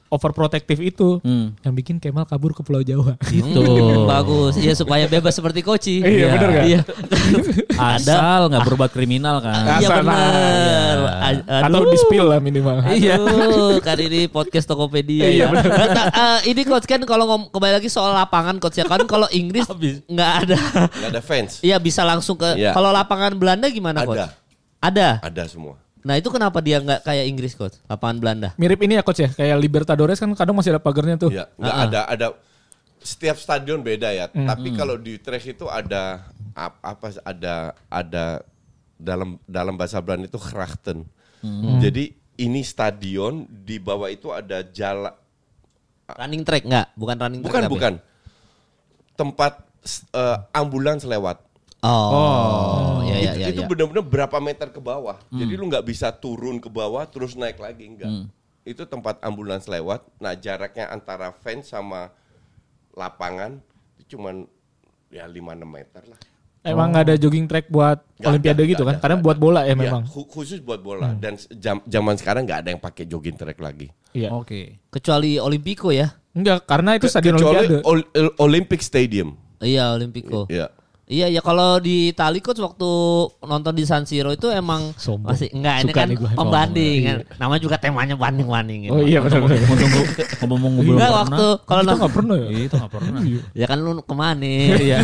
overprotektif itu hmm. yang bikin Kemal kabur ke Pulau Jawa. Itu bagus. Iya supaya bebas seperti Koci. Iya ya. Benar kan? Iya. Asal nggak berbuat kriminal kan? Iya benar. Ya. Atau di spill lah minimal. Iya. Kali ini podcast Tokopedia. Iya. Ya. Nah, uh, ini coach kan kalau ngom- kembali lagi soal lapangan coach ya kan kalau Inggris nggak ada. Nggak ada fans. Iya bisa langsung ke. Ya. Kalau lapangan Belanda gimana coach? Ada. Ada? Ada semua. Nah itu kenapa dia gak kayak Inggris coach? Lapangan Belanda. Mirip ini ya coach ya? Kayak Libertadores kan kadang masih ada pagernya tuh. Iya. Gak uh-uh. ada, ada. Setiap stadion beda ya. Mm. Tapi mm. kalau di Utrecht itu ada, apa, ada, ada dalam dalam bahasa Belanda itu grachten. Mm. Jadi ini stadion, di bawah itu ada jalan. Running track gak? Bukan running track. Bukan, bukan. Ya? Tempat uh, ambulans lewat. Oh, oh. Ya, ya, itu, ya, itu ya. Benar-benar berapa meter ke bawah. Hmm. Jadi lu nggak bisa turun ke bawah terus naik lagi, enggak. Hmm. Itu tempat ambulans lewat. Nah jaraknya antara fans sama lapangan itu cuman ya lima enam meter lah. Emang nggak oh. ada jogging track buat gak Olimpiade ada, gitu kan? Ada, karena ada. Buat bola ya, ya memang. Khusus buat bola. Hmm. Dan jam, zaman sekarang nggak ada yang pakai jogging track lagi. Ya. Oke. Okay. Kecuali Olimpico ya? Enggak, karena itu Ke, stadion Olimpiade. Ol- Olympic Stadium. Iya Olimpico. Iya. Iya ya kalau di Itali coach waktu nonton di San Siro itu emang sombong. Masih enggak ini kan pembanding kan. Iya. Namanya juga temanya banding-banding gitu. Oh iya benar. Ngomong-ngomong belum pernah. Waktu kalau nonton enggak pernah ya. Itu enggak pernah. Ya kan lu kemana ya.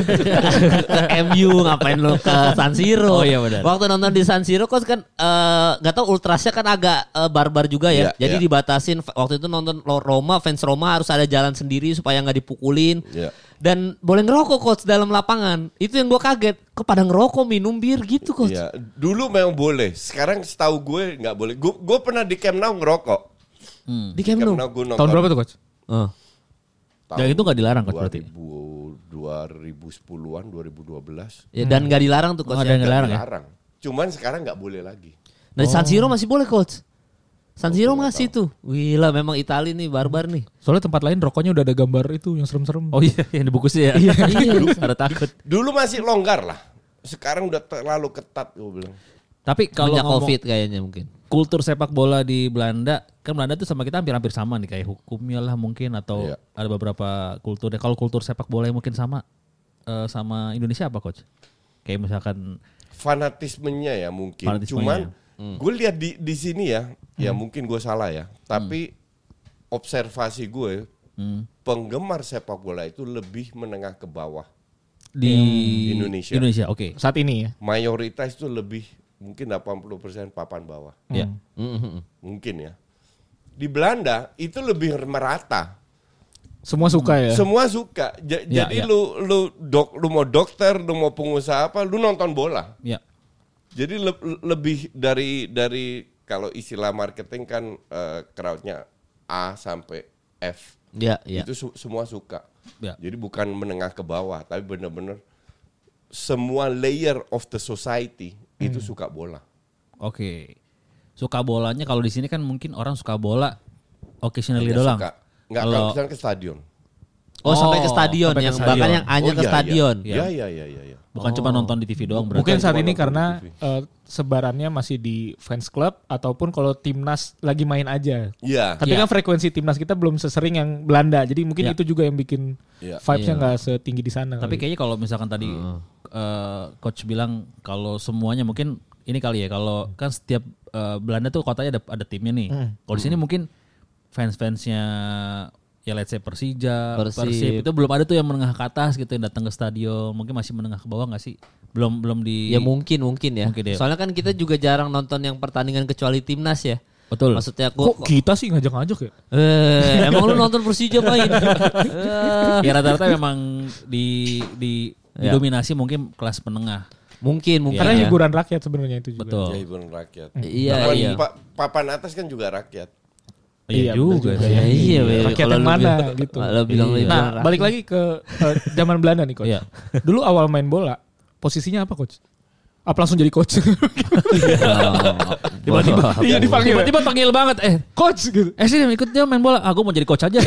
Ke M U ngapain lu ke San Siro. Oh iya benar. Waktu nonton di San Siro coach kan enggak uh, tahu ultrasnya kan agak uh, barbar juga ya. Yeah, jadi yeah. dibatasin waktu itu nonton Roma, fans Roma harus ada jalan sendiri supaya enggak dipukulin. Yeah. Dan boleh ngerokok coach dalam lapangan. Itu yang gue kaget. Kepada ngerokok, minum bir gitu coach. Iya. Dulu memang boleh. Sekarang setahu gue gak boleh. Gue, gue pernah di Camp Nou ngerokok. Hmm. Di Camp Nou? Tahun berapa tuh coach? Uh. Dan itu gak dilarang coach berarti? dua ribu sepuluhan, dua ribu dua belas. Ya, dan hmm. gak dilarang tuh coach? Oh, ya, gak dilarang, dilarang. Ya? Cuman sekarang gak boleh lagi. Nah oh. San Siro masih boleh coach? San Siro masih tahu. Tuh. Gila memang Itali nih barbar nih. Soalnya tempat lain rokoknya udah ada gambar itu yang serem-serem. Oh iya yang dibungkusnya ya. Iya. Dulu, ada takut. Dulu masih longgar lah. Sekarang udah terlalu ketat gue bilang. Tapi kalau ngomong Covid kayaknya mungkin. Kultur sepak bola di Belanda, kan Belanda tuh sama kita hampir-hampir sama nih kayak hukumnya lah mungkin atau iya. ada beberapa kulturnya. Kalau kultur sepak bola yang mungkin sama uh, sama Indonesia apa coach? Kayak misalkan fanatismenya ya mungkin. Fanatismenya. Cuman Hmm. gue lihat di di sini ya, hmm. ya mungkin gue salah ya, tapi hmm. observasi gue hmm. penggemar sepak bola itu lebih menengah ke bawah di Indonesia. Indonesia, oke. Okay. Saat ini ya. Mayoritas itu lebih mungkin delapan puluh persen papan bawah. Iya. Hmm. Mungkin ya. Di Belanda itu lebih merata. Semua suka ya. Semua suka. J- ya, jadi ya. lu lu dok lu mau dokter, lu mau pengusaha apa, lu nonton bola. Iya. Jadi le- lebih dari dari kalau istilah marketing kan uh, crowd-nya A sampai F. Ya, ya. Itu su- semua suka. Ya. Jadi bukan menengah ke bawah, tapi benar-benar semua layer of the society hmm. itu suka bola. Oke. Okay. Suka bolanya kalau di sini kan mungkin orang suka bola occasionally doang. Enggak kalau ke stadion. Oh, oh sampai ke stadion sampai yang ke stadion. Bahkan yang hanya oh, ke iya, stadion. Iya iya iya iya. Ya. Bukan oh. cuma nonton di T V doang berarti. Mungkin saat ini karena uh, sebarannya masih di fans club ataupun kalau timnas lagi main aja. Iya. Yeah. Tapi yeah. kan frekuensi timnas kita belum sesering yang Belanda. Jadi mungkin yeah. itu juga yang bikin yeah. vibes-nya enggak yeah. setinggi di sana. Tapi kayaknya kalau misalkan tadi hmm. uh, coach bilang kalau semuanya mungkin ini kali ya kalau kan setiap uh, Belanda tuh kotanya ada ada timnya nih. Hmm. Kalau di sini hmm. mungkin fans-fansnya ya let's say Persija, Persib. Persib itu belum ada tuh yang menengah ke atas gitu yang datang ke stadion. Mungkin masih menengah ke bawah enggak sih? Belum belum di Ya mungkin mungkin ya. Mungkin, ya. Soalnya kan kita juga jarang nonton yang pertandingan kecuali timnas ya. Betul. Maksudnya aku, kok kita sih ngajak-ngajak ya? Eh, emang lu nonton Persija main? Ya rata-rata memang di di ya. didominasi mungkin kelas menengah. Mungkin mungkin karena ya. hiburan rakyat sebenarnya itu juga. Betul. Ya, hiburan rakyat. Hmm. Iya, Namun iya. Pa- papan atas kan juga rakyat. Iya juga, juga. Ya, iya, iya. Rakyat yang mana bilang, gitu. Bilang, iya. Nah, balik lagi ke uh, zaman Belanda nih, coach. Iya. Dulu awal main bola, posisinya apa, coach? Apa langsung jadi coach? Tiba-tiba, iya dipanggil. Tiba-tiba panggil banget, eh coach gitu. Eh sih ikut dia main bola, aku mau jadi coach aja.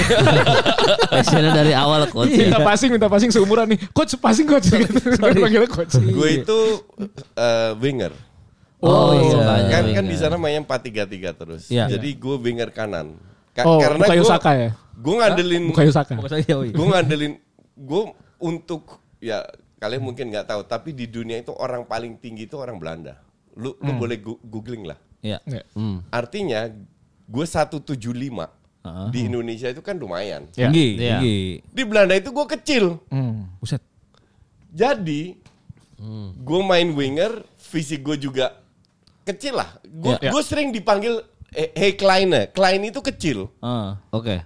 Passionnya dari awal coach. Minta passing, minta passing seumuran nih. Coach passing coach. Panggilnya coach. Gue itu winger. Oh, oh iya. Kan kan di sana mainnya empat tiga tiga terus. Ya, jadi ya. gue winger kanan. Ka- oh, karena gue ya? gue ngandelin gue ngandelin gue untuk ya kalian mungkin enggak tahu tapi di dunia itu orang paling tinggi itu orang Belanda. Lu hmm. lu boleh googling lah. Iya. Hmm. Artinya gue seratus tujuh puluh lima uh-huh. di Indonesia itu kan lumayan. Tinggi. Ya. Ya. Di Belanda itu gue kecil. Hmm. Buset. Jadi hmm. gue main winger, fisik gue juga kecil lah. Gue yeah, yeah. sering dipanggil eh, hey Kleine. Kleine itu kecil. Uh, Oke. Okay.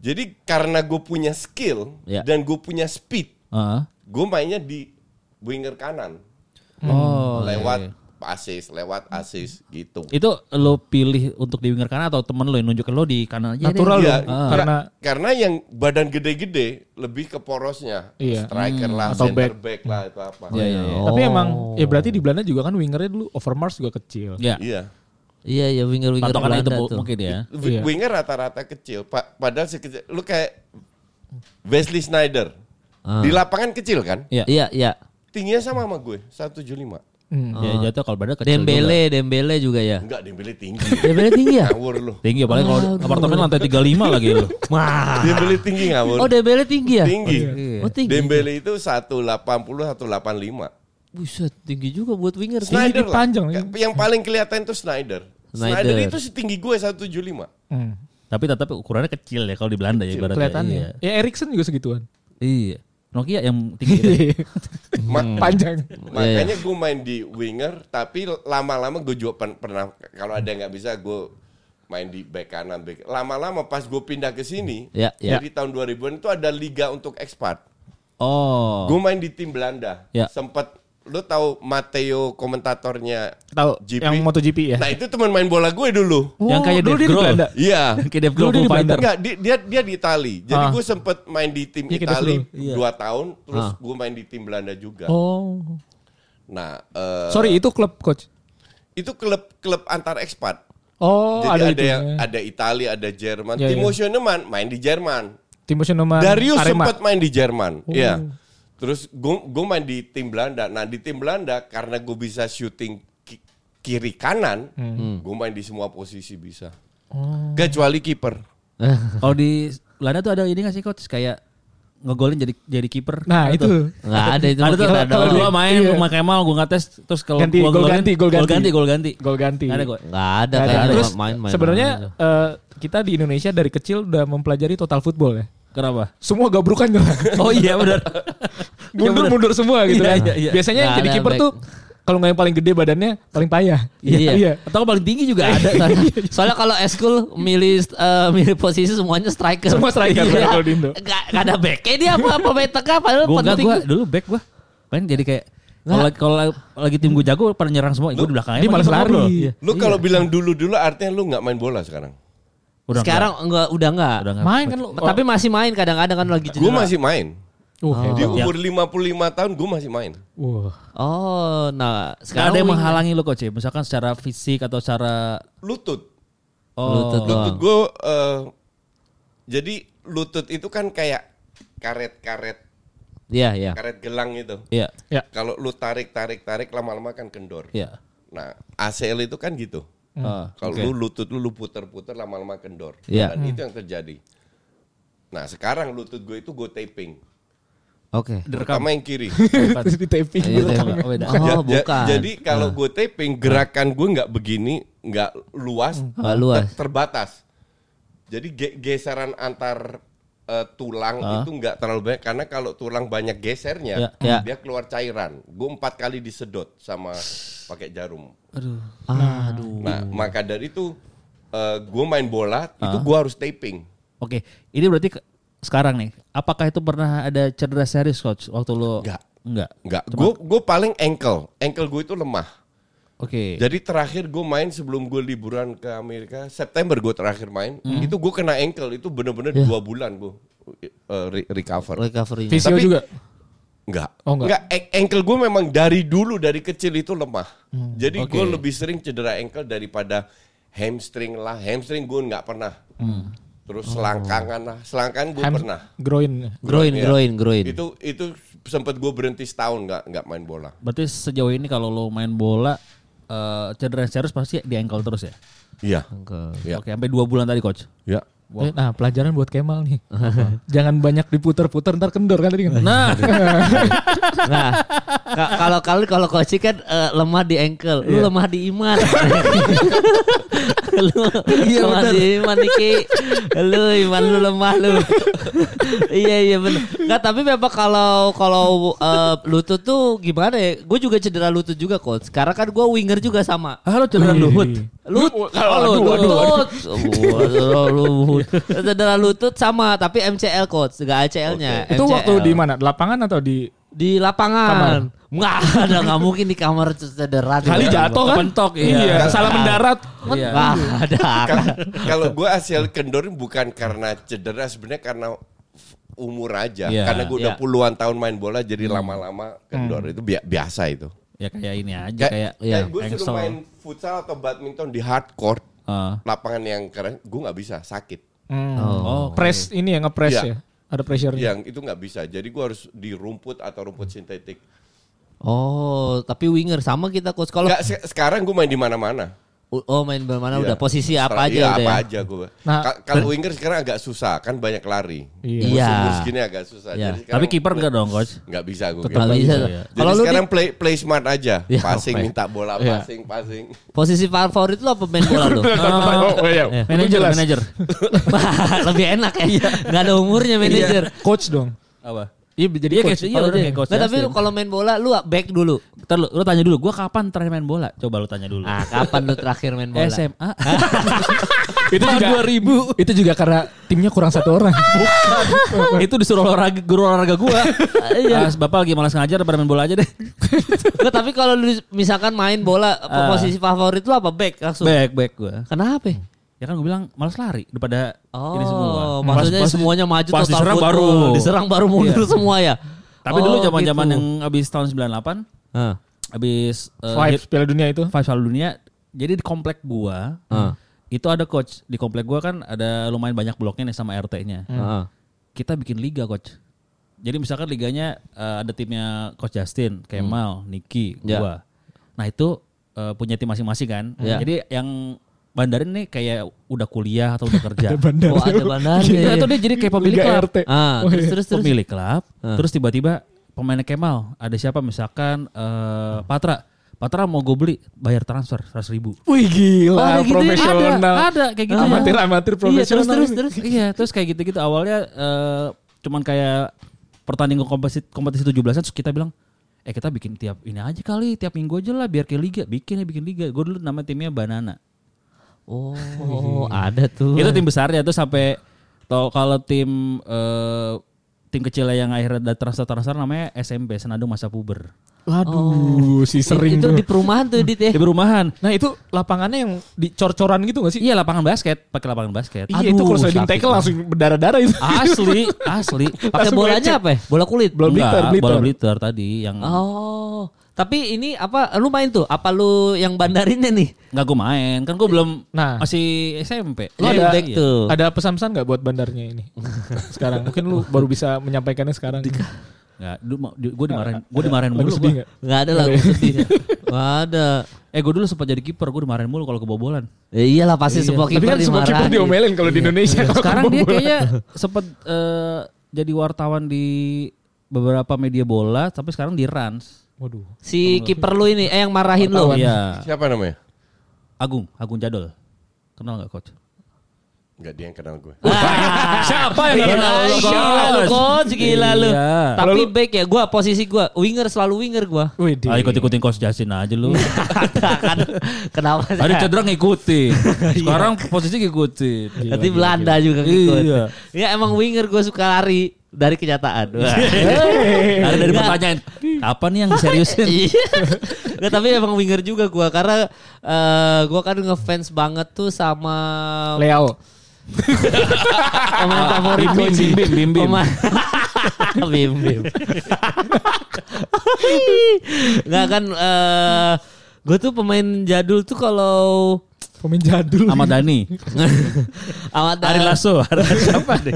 Jadi karena gue punya skill yeah. dan gue punya speed, uh. gue mainnya di winger kanan. Oh, lewat yeah. assist, lewat assist gitu. Itu lo pilih untuk di winger kanan atau temen lo yang nunjukin lo di kanan aja? Natural ya, uh. karena karena yang badan gede-gede lebih ke porosnya. Iya. Striker hmm, lah, atau center back, back lah itu apa. Iya, iya, iya. Oh. Tapi emang ya berarti di Belanda juga kan wingernya dulu Overmars juga kecil. Iya. Iya, iya, ya, winger-winger Belanda itu tuh. Mungkin ya. W- winger rata-rata kecil. Pa- padahal sekecil, lu kayak Wesley Sneijder. Ah. Di lapangan kecil kan? Iya, iya, iya. Tingginya sama sama gue, seratus tujuh puluh lima. Hmm. Ya ah. jatuh kalau Belanda kecil. Dembele, juga. Dembele juga ya. Enggak, Dembele tinggi. Dembele tinggi ya? Ngawur lu. Tinggi apalagi kalau ah, apartemen lantai tiga puluh lima lagi lu. Wah. Dembele tinggi ngawur. Oh, Dembele tinggi ya? Tinggi. Oh, tinggi. Dembele itu seratus delapan puluh, seratus delapan puluh lima. Buset, tinggi juga buat winger. Sneijder panjang. Yang paling kelihatan tuh Sneijder. Sneijder. Sneijder itu setinggi gue seratus tujuh puluh lima. Hmm. Tapi tetap ukurannya kecil ya kalau di Belanda kecil. Ya ibaratnya. Kelihatannya. Ya, ya Eriksen juga segituan. Iya. Nokia yang tinggi hmm. panjang. Makanya gue main di winger, tapi lama-lama gue juga pernah kalau ada yang nggak bisa gue main di back kanan. Back. Lama-lama pas gue pindah ke sini, ya, ya. Dari tahun dua ribuan itu ada liga untuk expat. Oh. Gue main di tim Belanda. Ya. Sempet lo tahu Matteo komentatornya tahu yang MotoGP ya. Nah itu teman main bola gue dulu. Oh, yang kayak Dave Grohl. Iya. Kayak Dave Grohl fighter. Enggak, dia dia di Itali. Jadi ah. gue sempet main di tim ya, Itali dua iya. tahun, terus ah. gue main di tim Belanda juga. Oh. Nah, uh, sorry itu klub coach. Itu klub klub antar ekspat. Oh, jadi ada ada yang, ya. Ada Itali, ada Jerman. Ya, Timo ya. Schönemann main di Jerman. Timo Schönemann. Darius sempat main di Jerman. Iya. Oh. Terus gue main di tim Belanda. Nah di tim Belanda karena gue bisa syuting ki- kiri kanan, hmm. gue main di semua posisi bisa, hmm. kecuali kiper. Kalau di Belanda tuh ada ini nggak sih coach kayak ngegolin jadi jadi kiper? Nah itu nggak ada itu. Ada tuh kalau dua main iya. rumah Kemal gue nggak tes terus kalau ganti gol ganti gol ganti gol ganti gol ganti. Nggak ada kok. Nggak ada. Terus sebenarnya uh, kita di Indonesia dari kecil udah mempelajari total football ya. Kenapa? Semua gabrukan kan. Oh iya benar. Mundur-mundur semua gitu kan. Iya, iya. Biasanya nah, jadi kiper tuh kalau nggak yang paling gede badannya paling payah. Iya. Iya. Atau paling tinggi juga ada. Soalnya kalau eskul milih uh, milih posisi semuanya striker. Semua striker iya. Kalau di Indo. Enggak ada back. Kayak dia apa pemain tengah padahal penting. Gua dulu back gua. Main jadi kayak kalau kalau lagi tim gua jago pada nyerang semua, gua di belakangnya. Dia malas lari. Iya. Lu kalau iya. bilang dulu-dulu artinya lu nggak main bola sekarang. Udah sekarang enggak. Enggak, udah enggak. Udah enggak. Main kan lu. Oh. Tapi masih main kadang-kadang kan lagi cedera. Gue masih main. Oh. Di umur lima puluh lima tahun gue masih main. Wah. Oh, nah sekarang ada yang menghalangi lo coach, misalkan secara fisik atau secara lutut. Oh. Lutut, lutut gue uh, Jadi lutut itu kan kayak karet-karet. Iya, yeah, iya. Yeah. Karet gelang itu. Iya. Yeah. Yeah. Kalau lu tarik-tarik-tarik lama-lama kan kendor. Iya. Yeah. Nah, A C L itu kan gitu. Hmm. Kalau okay. lu lutut lu, lu puter-puter lama-lama kendor. Yeah. Dan hmm. itu yang terjadi. Nah, sekarang lutut gue itu gue taping. Oke. Okay. Terutama yang kiri. Di taping. Oh, oh, bukan. Jadi kalau gue taping gerakan gue nggak begini, nggak luas, nggak luas, ter- terbatas. Jadi ge- geseran antar uh, tulang uh. itu nggak terlalu banyak karena kalau tulang banyak gesernya, yeah. dia keluar cairan. Gue empat kali disedot sama pakai jarum. Aduh. Nah, Aduh. nah maka dari itu uh, gue main bola uh. itu gue harus taping. Oke, okay. Ini berarti ke- sekarang nih, apakah itu pernah ada cedera serius coach waktu lo? Enggak, enggak, enggak. Gue gue paling ankle, ankle gue itu lemah. Oke. Okay. Jadi terakhir gue main sebelum gue liburan ke Amerika, September gue terakhir main, mm. itu gue kena ankle itu benar-benar yeah. dua bulan gue uh, recover. Recovery. Fisio juga? Enggak, oh, enggak. Enggak, ankle gue memang dari dulu dari kecil itu lemah. Mm. Jadi okay. gue lebih sering cedera ankle daripada hamstring lah, hamstring gue nggak pernah. Mm. Terus oh. selangkangan lah, selangkangan gue Ham- pernah. Groin, groin, ya. groin, groin. Itu itu sempat gue berhenti setahun nggak nggak main bola. Berarti sejauh ini kalau lo main bola uh, cedera serius pasti di ankle terus ya? Iya. Yeah. Oke, okay, sampai dua bulan tadi coach. Iya. Yeah. Wow. Nah, pelajaran buat Kemal nih. Jangan banyak diputer-puter ntar kendor kan tadi kan. Nah. Nah, kalau kalau kalau coach kan uh, lemah di ankle, yeah. lu lemah di iman. Lu iya, lemah bener. Di iman Niki. Lu iman lu lemah lu. Iya iya benar. Enggak, tapi memang kalau kalau uh, lutut tuh gimana ya? Gue juga cedera lutut juga coach. Sekarang kan gue winger juga sama. Halo cedera lutut. Lutut. Lutut. Lutut. Cedera lutut sama tapi M C L coach, enggak A C L-nya. Okay. Itu M C L. Waktu di mana? Lapangan atau di di lapangan? Enggak ada, enggak mungkin di kamar cedera. Kali jatuh kan? Bentok, iya. Iya. Salah mendarat. Iya. Enggak ada. Kalau gue A C L kendor bukan karena cedera, sebenarnya karena umur aja. Yeah. Karena gue udah yeah. puluhan tahun main bola jadi hmm. lama-lama kendor hmm. itu biasa itu. Ya kayak ini aja Kay- kayak ya. Gue suruh main futsal atau badminton di hardcourt. Uh. Lapangan yang keren, gue nggak bisa, sakit. Hmm. Oh. oh, press ini ya, ngepress ya, ya? Ada pressure-nya. Yang itu nggak bisa, jadi gue harus di rumput atau rumput sintetik. Oh, tapi winger sama kita coach kalau. Se- sekarang gue main di mana-mana. Oh, main di mana ya. Udah posisi apa Setelah, aja? Iya, apa ya? aja gue. Nah, Ka- kalau ber- winger sekarang agak susah, kan banyak lari. Iya. Umur segini agak susah. Iya. Jadi tapi kiper nggak dong coach? Nggak bisa gue. Tetap bisa. Ya. Jadi kalo sekarang di... play play smart aja, ya, passing okay. minta bola, ya. passing passing. Posisi favorit lo apa main bola lo? Oh, oh, iya. Manager, manager. Lebih enak ya. Nggak ada umurnya manager. Coach dong. Apa? Iya, jadi iya, coach. Iya, iya. Coach nah, tapi lu kalau main bola lu back dulu. Entar lu, lu tanya dulu, gua kapan terakhir main bola? Coba lu tanya dulu. Ah, kapan lu terakhir main bola? S M A. Itu juga dua ribu. Itu juga karena timnya kurang satu orang. Bukan. Itu disuruh olahraga guru olahraga gua. Iya. Mas, Bapak lagi malas ngajar, pada main bola aja deh. Nah, tapi kalau lu misalkan main bola, uh, posisi favorit lu apa? Back langsung. Back, back gua. Kenapa? Ya kan gue bilang malas lari daripada oh, ini semua. Maksudnya pas, semuanya maju pas total diserang baru, oh, diserang baru mundur iya. semua ya. Tapi oh, dulu zaman-zaman gitu. Yang habis tahun sembilan puluh delapan, heeh. Habis Five Piala Dunia itu, Five Piala Dunia. Jadi di komplek gua, uh. itu ada coach. Di komplek gua kan ada lumayan banyak bloknya nih sama R T-nya. Uh. Kita bikin liga coach. Jadi misalkan liganya uh, ada timnya coach Justin, Kemal, hmm. Niki, yeah. gua. Nah, itu uh, punya tim masing-masing kan. Yeah. Jadi yang Bandarin nih kayak udah kuliah atau udah kerja. Ada bandar. Oh, ada bandar. Ya, atau dia jadi kayak pemilik klub. Ah, terus, terus, terus. Pemilik klub. Ah. Terus tiba-tiba pemainnya Kemal. Ada siapa misalkan uh, Patra. Patra mau gue beli, bayar transfer seratus ribu. Wih gila, oh, gitu, profesional. Ada, ada kayak gitu. Amatir-amatir ya. Profesional. Iya terus, terus, terus. Iya terus kayak gitu-gitu. Awalnya uh, cuman kayak pertandingan kompetisi, kompetisi tujuh belasan. Terus kita bilang, eh kita bikin tiap ini aja kali. Tiap minggu aja lah biar kayak liga. Bikin ya bikin liga. Gue dulu nama timnya Banana. Oh, ada tuh. Itu tim besarnya tuh sampai tau kalau tim eh, tim kecilnya yang akhirnya transfer-transfer namanya S M P Senadung Masa Puber. Waduh, oh, si sering itu tuh. Di perumahan tuh Dit ya. Di perumahan. Nah, itu lapangannya yang dicor-coran gitu enggak sih? Iya, lapangan basket, pakai lapangan basket. Iya, itu crossing tackle langsung berdarah-darah itu. Asli, asli. Pakai bolanya apa ya? Bola kulit. Bola bliter, bliter. Bola bliter tadi yang oh. Tapi ini apa lu main tuh? Apa lu yang bandarinnya nih? Enggak, gue main. Kan gue belum nah. masih S M P. Lu ada ya. Tuh. Ada pesan-pesan enggak buat bandarnya ini? Sekarang mungkin lu baru bisa menyampaikannya sekarang. Enggak, gue dimarahin, gue dimarahin mulu. Enggak ada lagu sedihnya. Enggak ada. Eh gue dulu sempat jadi kiper, gue dimarahin mulu kalau kebobolan. Ya iyalah pasti iya. Semua kiper dimarahin. Tapi kan semua kiper diomelin kalau di Indonesia. Iya. Sekarang dia kayaknya sempat uh, jadi wartawan di beberapa media bola, tapi sekarang di Rans. Waduh. Si kiper lu ini eh yang marahin lu. Iya. Siapa namanya? Agung, Agung Jadol. Kenal enggak coach? Enggak, dia yang kenal gue. Ah, siapa yang kenal lu? Gila lu, coach, gila lu. Iya. Tapi back ya gue, posisi gue winger, selalu winger gue. Ah, ikut-ikutin coach Jasin aja lu. Kan kenapa? Tadi cedera ngikutin. Sekarang posisi ngikutin. Nanti Belanda juga ngikut. Iya. Ya emang winger gue suka lari dari kenyataan. Dari dari pertanyaan. Apa nih yang seriusin? Nggak, tapi emang winger juga gue karena uh, gue kan ngefans banget tuh sama Leo. Pemain favorit gue Bim Bim Bim Bim Bim Bim. Nggak kan uh, gue tuh pemain jadul tuh kalau pemain jadul Ahmad Dhani, Ahmad Dhani, Ari Lasso, siapa deh?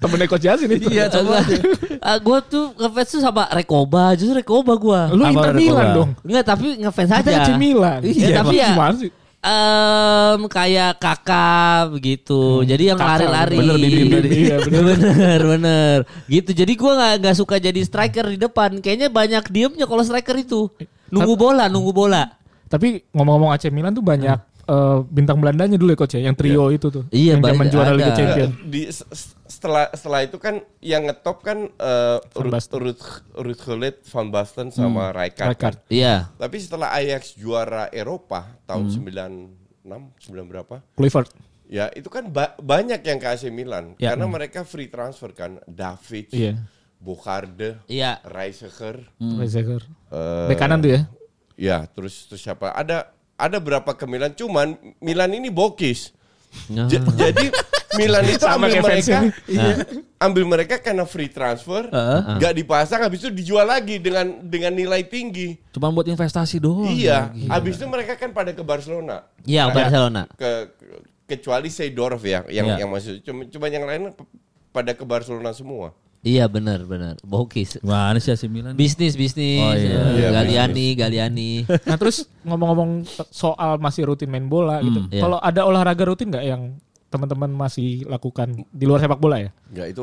Temennya coach Yasin itu. Iya coba. Uh, gue tuh ngefans tuh sama Rekoba, justru Rekoba gue. Lu Inter Milan dong? Enggak, tapi ngefans aja. Kita Inter Milan. Iya, ya, tapi ya. Um, kayak kakak begitu, hmm, jadi yang kakak, lari-lari bener, bim, bim, iya, bener. bener bener gitu. Jadi gue nggak nggak suka jadi striker di depan, kayaknya banyak diemnya kalau striker itu nunggu bola nunggu bola. Tapi ngomong-ngomong A C Milan tuh banyak hmm. uh, bintang Belandanya dulu ya coach ya, yang trio ya. Itu tuh iya, yang zaman juara Liga Champions. Di, setelah setelah itu kan yang ngetop kan uh, Ruud Gullit, Van Basten sama hmm. Rijkaard. Kan? Iya. Tapi setelah Ajax juara Eropa tahun hmm. sembilan puluh enam, sembilan berapa? Kluivert. Ya, itu kan ba- banyak yang ke A C Milan ya. Karena hmm. mereka free transfer kan. Davids, yeah. Bogarde, yeah. Reiziger, hmm. Reiziger. Uh, bek kanan tuh ya. Ya, terus terus siapa? Ada ada berapa ke Milan, cuman Milan ini bokis. Nah. J- jadi Milan itu ambil mereka, nah. ambil mereka karena free transfer, uh-huh. gak dipasang, habis itu dijual lagi dengan dengan nilai tinggi. Cuma buat investasi doang. Iya, ya, habis itu mereka kan pada ke Barcelona. Iya, nah, Barcelona. Ke, kecuali Seedorf ya, yang ya. yang masih, cuma, cuma yang lain pada ke Barcelona semua. Iya benar benar, bokis. Wah, ini si Milan. Bisnis bisnis, oh, iya. uh, iya, Galiani bisnis. Galiani. Nah terus ngomong-ngomong soal masih rutin main bola hmm, gitu. Iya. Kalau ada olahraga rutin nggak yang teman-teman masih lakukan di luar sepak bola ya? Enggak, itu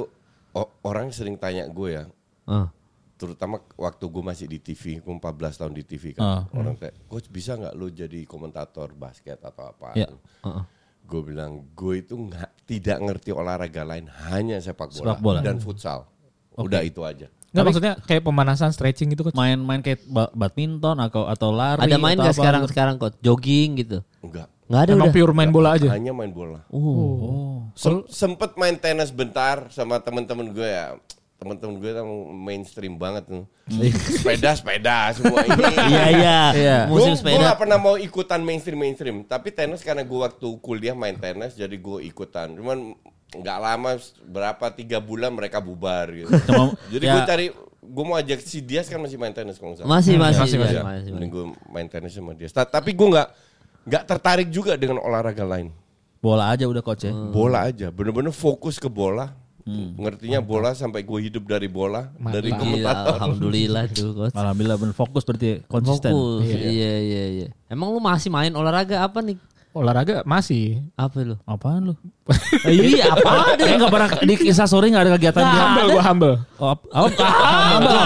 o- orang sering tanya gue ya. Uh. Terutama waktu gue masih di T V, gue empat belas tahun di T V kan. Uh. Orang kayak, coach bisa gak lo jadi komentator basket atau apa? Yeah. Uh-uh. Gue bilang, gue itu gak, tidak ngerti olahraga lain, hanya sepak bola, sepak bola. Dan futsal. Okay. Udah itu aja. Enggak, maksudnya kayak pemanasan, stretching gitu coach. Main-main kayak badminton atau, atau lari. Ada main gak sekarang-sekarang coach? Jogging gitu? Enggak. Nggak ada. Emang udah. Pure main bola aja. Hanya main bola. Oh. Sem- sempet main tenis bentar sama teman-teman gue ya. Teman-teman gue kan mainstream banget tuh. Sepeda-sepeda semua ini. Iya iya. Musim sepeda. Gue gak pernah mau ikutan mainstream-mainstream, tapi tenis karena gue waktu kuliah main tenis jadi gue ikutan. Cuman enggak lama, berapa tiga bulan mereka bubar gitu. Cuma, jadi ya. gue cari Gue mau ajak si Dias kan masih main tenis kalau enggak salah. Masih masih masih. masih, masih, masih. Gue main tenis sama Dias. Tapi gue enggak Gak tertarik juga dengan olahraga lain. Bola aja udah coach ya? Hmm. Bola aja. Bener-bener fokus ke bola. Hmm. Ngertinya bola sampai gue hidup dari bola. Mata. Dari komentator. Alhamdulillah tuh coach. Alhamdulillah bener fokus berarti konsisten. Fokus. Iya. iya iya iya. Emang lu masih main olahraga apa nih? Olahraga masih. Apa lu? Apaan lu? Iya apaan? Enggak pernah di kisah sore gak ada kegiatan. Nah, humble gue humble. Oh, humble.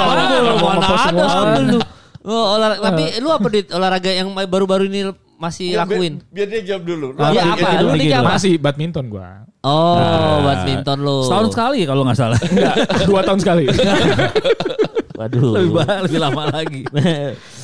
Apaan lu? Olahraga. Tapi lu apa dit? Olahraga yang baru-baru ini masih ya, lakuin. Biar dia jawab dulu. Iya nah, apa? Lu liga apa? Masih badminton gua. Oh, nah, badminton lo. Setahun sekali kalau enggak salah. Enggak, dua tahun sekali. Waduh. Lebih, lebih lama lagi.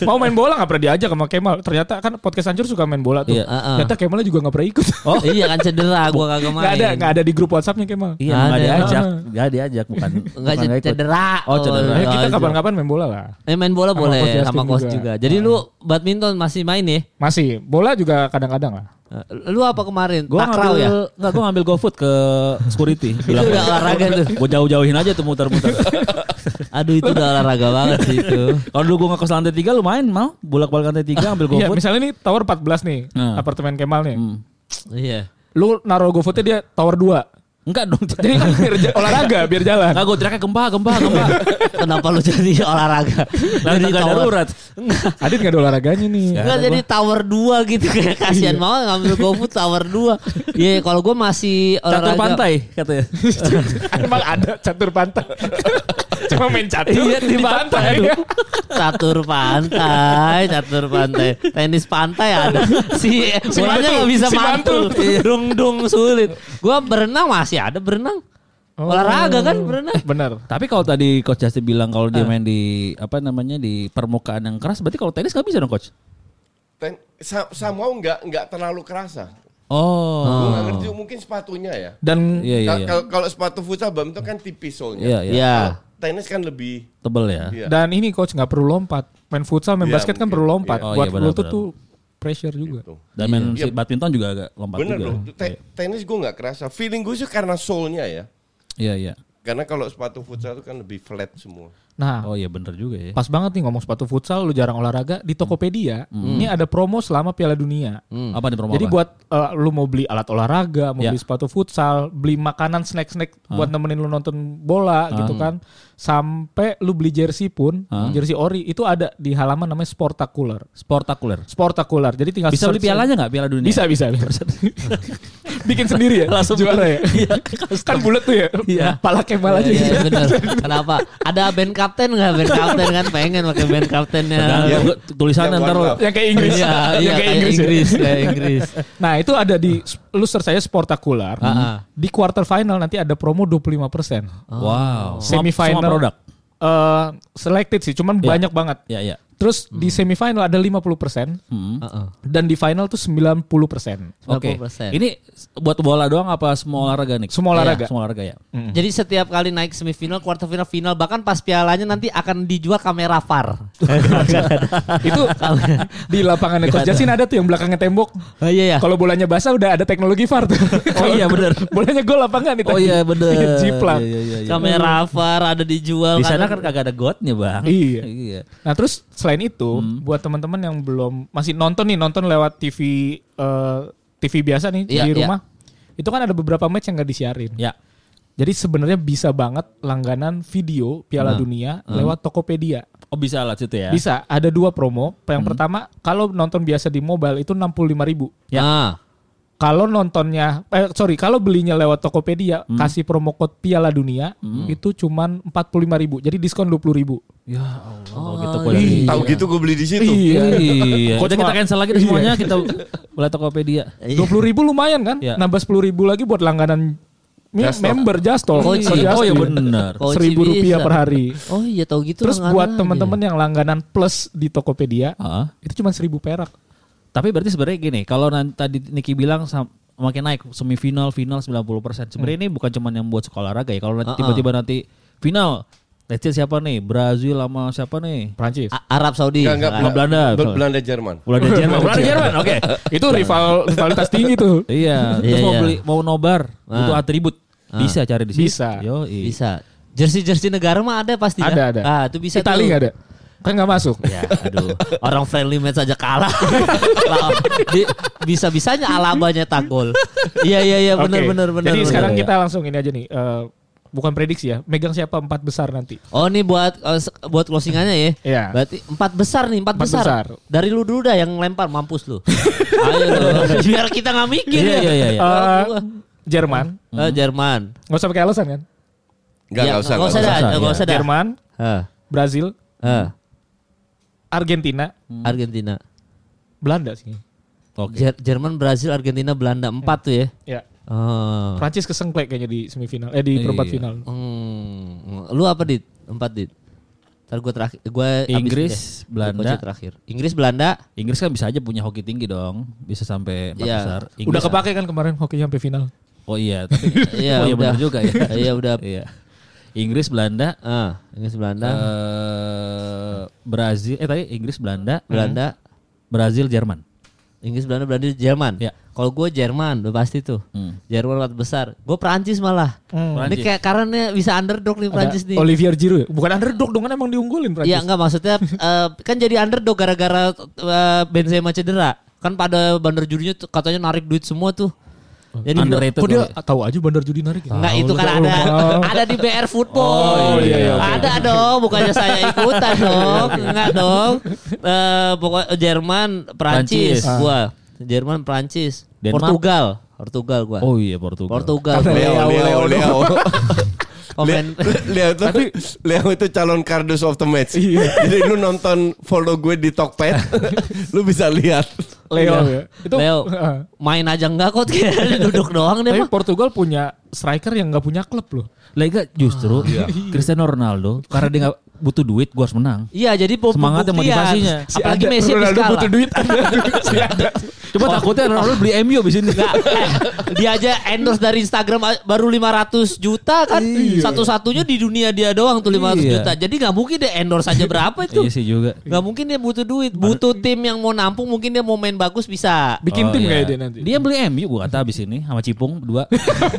Mau main bola enggak pernah diajak sama Kemal. Ternyata kan podcast hancur suka main bola tuh. Iya, uh-uh. Ternyata Kemal juga enggak pernah ikut. Oh, iya kan cedera gua kagak main. Enggak ada, enggak ada di grup WhatsApp-nya Kemal. Iya, enggak diajak. Enggak diajak bukan. Enggak cedera. Oh, cedera. Ya, kita kapan-kapan main bola lah. Eh main bola boleh sama coach juga. Jadi lu badminton masih main ya? Masih. Bola juga kadang-kadang lah. Lu apa kemarin? Gua takraw ngambil, ya? Enggak, gue ngambil GoFood ke security. Itu udah olahraga tuh. Gue jauh-jauhin aja tuh muter-muter. Aduh itu udah olahraga banget sih itu. Kalau dulu gue ngekos lantai tiga lumayan. main mau bolak-balik lantai tiga ambil GoFood. Iya, misalnya nih tower empat belas nih, hmm. apartemen Kemal nih. Hmm. Iya. Lu naruh GoFood-nya dia tower dua. Enggak dong. Jadi kan biar j- olahraga biar jalan. Enggak, gue teriaknya gempa, gempa, gempa. Kenapa lu jadi olahraga? Lalu enggak darurat. Adit enggak ada olahraganya nih. Enggak jadi gua. Tower dua gitu kayak kasihan iya. banget ngambil GoFood Tower dua. Iya, yeah, kalau gue masih olahraga. Catur pantai katanya. Emang ada catur pantai. Cuma main catur iya, di, di pantai. pantai. Catur pantai, catur pantai. Tenis pantai ada. Si bolanya si enggak bisa si mantul. Dung-dung sulit. Gue berenang masih ada berenang. Oh. Olahraga kan berenang. Benar. Tapi kalau tadi Coach Justin bilang kalau dia main di apa namanya di permukaan yang keras, berarti kalau tenis enggak bisa dong, Coach? Ten somehow enggak enggak terlalu kerasa. Oh, gue nggak ngerti mungkin sepatunya ya. Dan iya, iya, kalau kalau sepatu futsal badminton kan tipis soalnya. Iya. iya. Tenis kan lebih tebel ya. Iya. Dan ini coach nggak perlu lompat. Main futsal, main iya, basket mungkin. Kan perlu lompat. Iya. Oh, buat lu iya, tuh tuh pressure juga. Gitu. Dan main iya. si badminton juga agak lompat bener juga. Bener loh. Te- tenis gue nggak kerasa. Feeling gue sih karena soul-nya ya. Iya iya. Karena kalau sepatu futsal itu kan lebih flat semua. Nah, oh iya bener juga ya. Pas banget nih ngomong sepatu futsal, lu jarang olahraga. Di Tokopedia, hmm. ini ada promo selama Piala Dunia. Hmm. Apa nih promo? Jadi apa? Buat uh, lu mau beli alat olahraga, mau ya. beli sepatu futsal, beli makanan, snack-snack huh? buat nemenin lu nonton bola huh? gitu kan. Sampai lu beli jersey pun, huh? jersey ori, itu ada di halaman namanya Sportacular. Sportacular? Sportacular. Jadi tinggal bisa beli pialanya nggak Piala Dunia? Bisa, bisa. Bikin sendiri ya? Langsung juara ya? Iya. Kan bulat tuh ya? Iya. Pala Kemal aja. Iya, bener. Kenapa? Ada band cup kapten nggak band kapten kan pengen pakai band kaptennya ya, tulisannya ntar lo yang kayak Inggris ya, yang kayak Inggris, Inggris, ya. kayak Inggris. Nah itu ada di lu search saya Sportacular uh-huh. di quarter final nanti ada promo dua puluh lima persen. Wow. Semifinal semua produk uh, selected sih cuman yeah. banyak banget. Iya yeah, iya. Yeah. Terus hmm. di semifinal ada lima puluh persen hmm. uh-uh. dan di final tuh sembilan puluh persen. Oke. Okay. Ini buat bola doang apa semua olahraga nih? Semua olahraga. Ya, semua olahraga ya. Hmm. Jadi setiap kali naik semifinal, quarter final, final bahkan pas pialanya nanti akan dijual kamera V A R. Itu di lapangan Coach Jasin ada tuh yang belakangnya tembok. Oh iya ya. Kalau bolanya basah udah ada teknologi V A R tuh. Oh iya benar. Bolanya gol lapangan itu. Oh iya benar. Jiplak. Iya, iya, iya. Kamera V A R ada dijual. Di sana kan kagak ada gotnya, Bang. Iya. iya. Nah, terus selain itu hmm. buat teman-teman yang belum masih nonton nih nonton lewat T V uh, T V biasa nih yeah, di rumah yeah. itu kan ada beberapa match yang nggak disiarin yeah. jadi sebenarnya bisa banget langganan video Piala hmm. Dunia hmm. lewat Tokopedia. Oh bisa lah situ ya, bisa ada dua promo yang hmm. pertama kalau nonton biasa di mobile itu enam puluh lima ribu ya ah. Kalau nontonnya, eh, sorry, kalau belinya lewat Tokopedia, hmm. kasih promo code Piala Dunia, hmm. itu cuman empat puluh lima ribu. Jadi diskon dua puluh ribu. Ya Allah. Oh, gitu gue iya. Tahu gitu gue beli di situ. Iya. iya. Kodenya kita cancel lagi iya. semuanya, kita beli Tokopedia. dua puluh ribu lumayan kan? Iya. Nambah sepuluh ribu lagi buat langganan Just member Justol. Oh, oh iya benar. seribu rupiah per hari. Oh iya tahu gitu. Terus buat teman-teman iya. yang langganan plus di Tokopedia, uh-huh. itu cuma seribu perak. Tapi berarti sebenarnya gini, kalau nanti tadi Niki bilang makin naik semifinal, final sembilan puluh persen. Sebenarnya hmm. ini bukan cuma yang buat sekolah olahraga ya. Kalau uh-uh. tiba-tiba nanti final, let's say siapa nih? Brazil sama siapa nih? Prancis. A- Arab Saudi. Enggak, enggak, enggak. Belanda. Belanda Jerman. Belanda Jerman. Belanda Jerman. Oke. Okay. Itu rival rivalitas tinggi tuh. Iya. Terus iya, mau beli mau nobar, butuh ah. atribut. Bisa ah. cari di sini. Bisa. Yo, iya. Bisa. Jersey-jersey negara mah ada pasti ada, ya. Ada, ada. Ah, itu bisa. Itali enggak ada. Kan gak masuk. Ya, aduh. Orang friendly match aja kalah. Di, bisa-bisanya Alabanya tanggol. Iya, iya, iya. Benar, okay. benar, benar. Jadi bener, sekarang bener, kita ya. langsung ini aja nih. Uh, bukan prediksi ya. Megang siapa empat besar nanti. Oh, ini buat uh, buat closingannya ya. Iya. Berarti empat besar nih, empat, empat besar. besar. Dari lu dulu dah yang lempar. Mampus lu. Ayo lu. Biar kita gak mikir. Iya, iya, iya. Ya. Uh, Jerman. Uh, Jerman. Gak usah pakai alasan kan? Gak, ya, gak usah. Gak usah, gak usah, gak usah, gak usah dah. Jerman. Uh. Brazil. Uh. Argentina, hmm. Argentina, Belanda sih. Oke. Okay. Jerman, Brazil, Argentina, Belanda empat ya. tuh ya. Iya. Oh. Prancis kesengklek kayaknya di semifinal, eh di iya. perempat final. Hmm. Lu apa dit? Empat dit. Ntar gue terakhir, gue Inggris, Belanda. Terakhir. Inggris, Belanda. Inggris kan bisa aja punya hoki tinggi dong, bisa sampai empat ya. besar. Inggris udah kepake kan kemarin hokinya sampai final. Oh iya, tapi iya, oh, iya benar juga ya. Iya udah. Iya. Inggris Belanda, uh, Inggris Belanda, uh, Brazil, eh tadi Inggris Belanda, Belanda, Brazil Jerman, Inggris Belanda Brazil Jerman. Ya. Kalau gue Jerman udah pasti tuh. Hmm. Jerman empat besar. Gue Perancis malah. Hmm. Ini kayak karena bisa underdog nih Perancis nih. Olivier Giroud. Bukan underdog dong kan emang diunggulin Perancis. Iya enggak maksudnya uh, kan jadi underdog gara-gara uh, Benzema cedera. Kan pada bandar judinya tuh, katanya narik duit semua tuh. Jadi kok dia tahu aja bandar judi narik ya? Enggak itu kan ada ada di B R Football. Oh, iya, iya, okay. Ada dong, bukannya saya ikutan dong. Enggak dong. Uh, pokoknya Jerman, Perancis gua. Jerman, Perancis, Denmark. Portugal. Portugal gua. Oh iya Portugal. Portugal. Leo Leo Leo. Komen. Leo tuh Leo itu calon Cardos of the match. Jadi lu nonton follow gue di Tokped, lu bisa lihat. Leo, ya. Itu Leo main aja enggak kok kayak duduk doang deh. Tapi mah. Portugal punya striker yang enggak punya klub loh. Lega justru ah, iya. Cristiano Ronaldo karena dia enggak butuh duit gua harus menang. Iya, jadi semangat dan motivasinya. Si apalagi ada, Messi Ronaldo butuh duit ada. Si ada. Coba oh. Takutnya Ronaldo beli M U abis ini. Enggak. Dia aja endorse dari Instagram baru lima ratus juta kan. Iya. Satu-satunya di dunia dia doang tuh lima ratus iya. juta. Jadi enggak mungkin dia endorse aja berapa itu. Iya sih juga. Enggak mungkin dia butuh duit, butuh tim yang mau nampung, mungkin dia mau main bagus bisa. Bikin oh, tim iya. kayak dia nanti. Dia beli M U gua kata abis ini sama Cipung dua.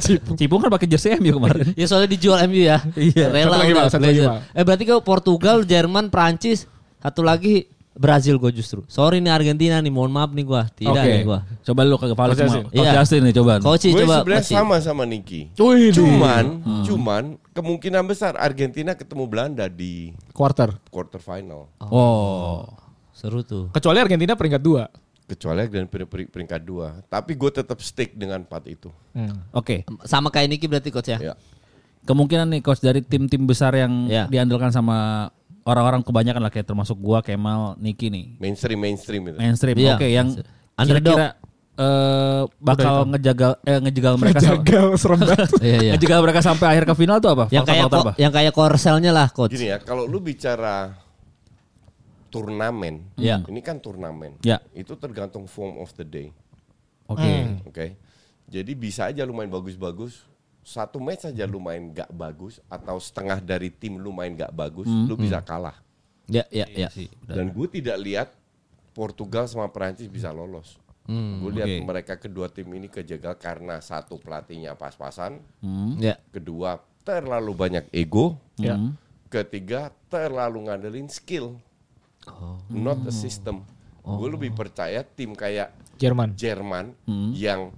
Cipung. Cipung kan pakai jersey M U kemarin. Ya soalnya dijual M U ya. Iya. Rela. Satu lagi, bang, satu lagi, eh berarti kalau Portugal, Jerman, Prancis, satu lagi Brazil gue justru. Sorry nih Argentina nih, mohon maaf nih gue. Tidak okay. nih gue. Coba lu ke kepala semua. Coach Justin nih coba. Coach coba. Gue sebenarnya sama sama Niki. Cuman, cuman, hmm. cuman kemungkinan besar Argentina ketemu Belanda di quarter quarter final. Oh. oh. Seru tuh. Kecuali Argentina peringkat dua. Kecuali dan peringkat dua. Tapi gue tetap stick dengan empat itu. Hmm. Oke. Okay. Sama kayak Niki berarti coach ya. Iya. Kemungkinan nih coach dari tim-tim besar yang yeah. diandalkan sama orang-orang kebanyakan lah kayak termasuk gua, Kemal, Niki nih. Mainstream mainstream itu. Mainstream. Yeah. Oke, okay, yang kira-kira uh, bakal ngejagal eh ngejagal mereka ngejagal serem banget. Ngejagal mereka sampai akhir ke final tuh apa? Yang kayak ko- yang kayak Korselnya lah coach. Gini ya, kalau lu bicara turnamen, yeah. ini kan turnamen. Yeah. Itu tergantung form of the day. Oke. Okay. Mm. Oke. Okay. Jadi bisa aja lu main bagus-bagus. Satu match saja lu main gak bagus atau setengah dari tim lu main gak bagus, hmm, lu bisa kalah. Ya, ya, ya. Dan gue tidak lihat Portugal sama Perancis bisa lolos. Hmm, gue lihat okay. mereka kedua tim ini kejegal karena satu pelatihnya pas-pasan, hmm, ya. Kedua terlalu banyak ego, ya. Ketiga terlalu ngandelin skill, oh. not a system. Oh. Gue lebih percaya tim kayak Jerman, Jerman hmm. yang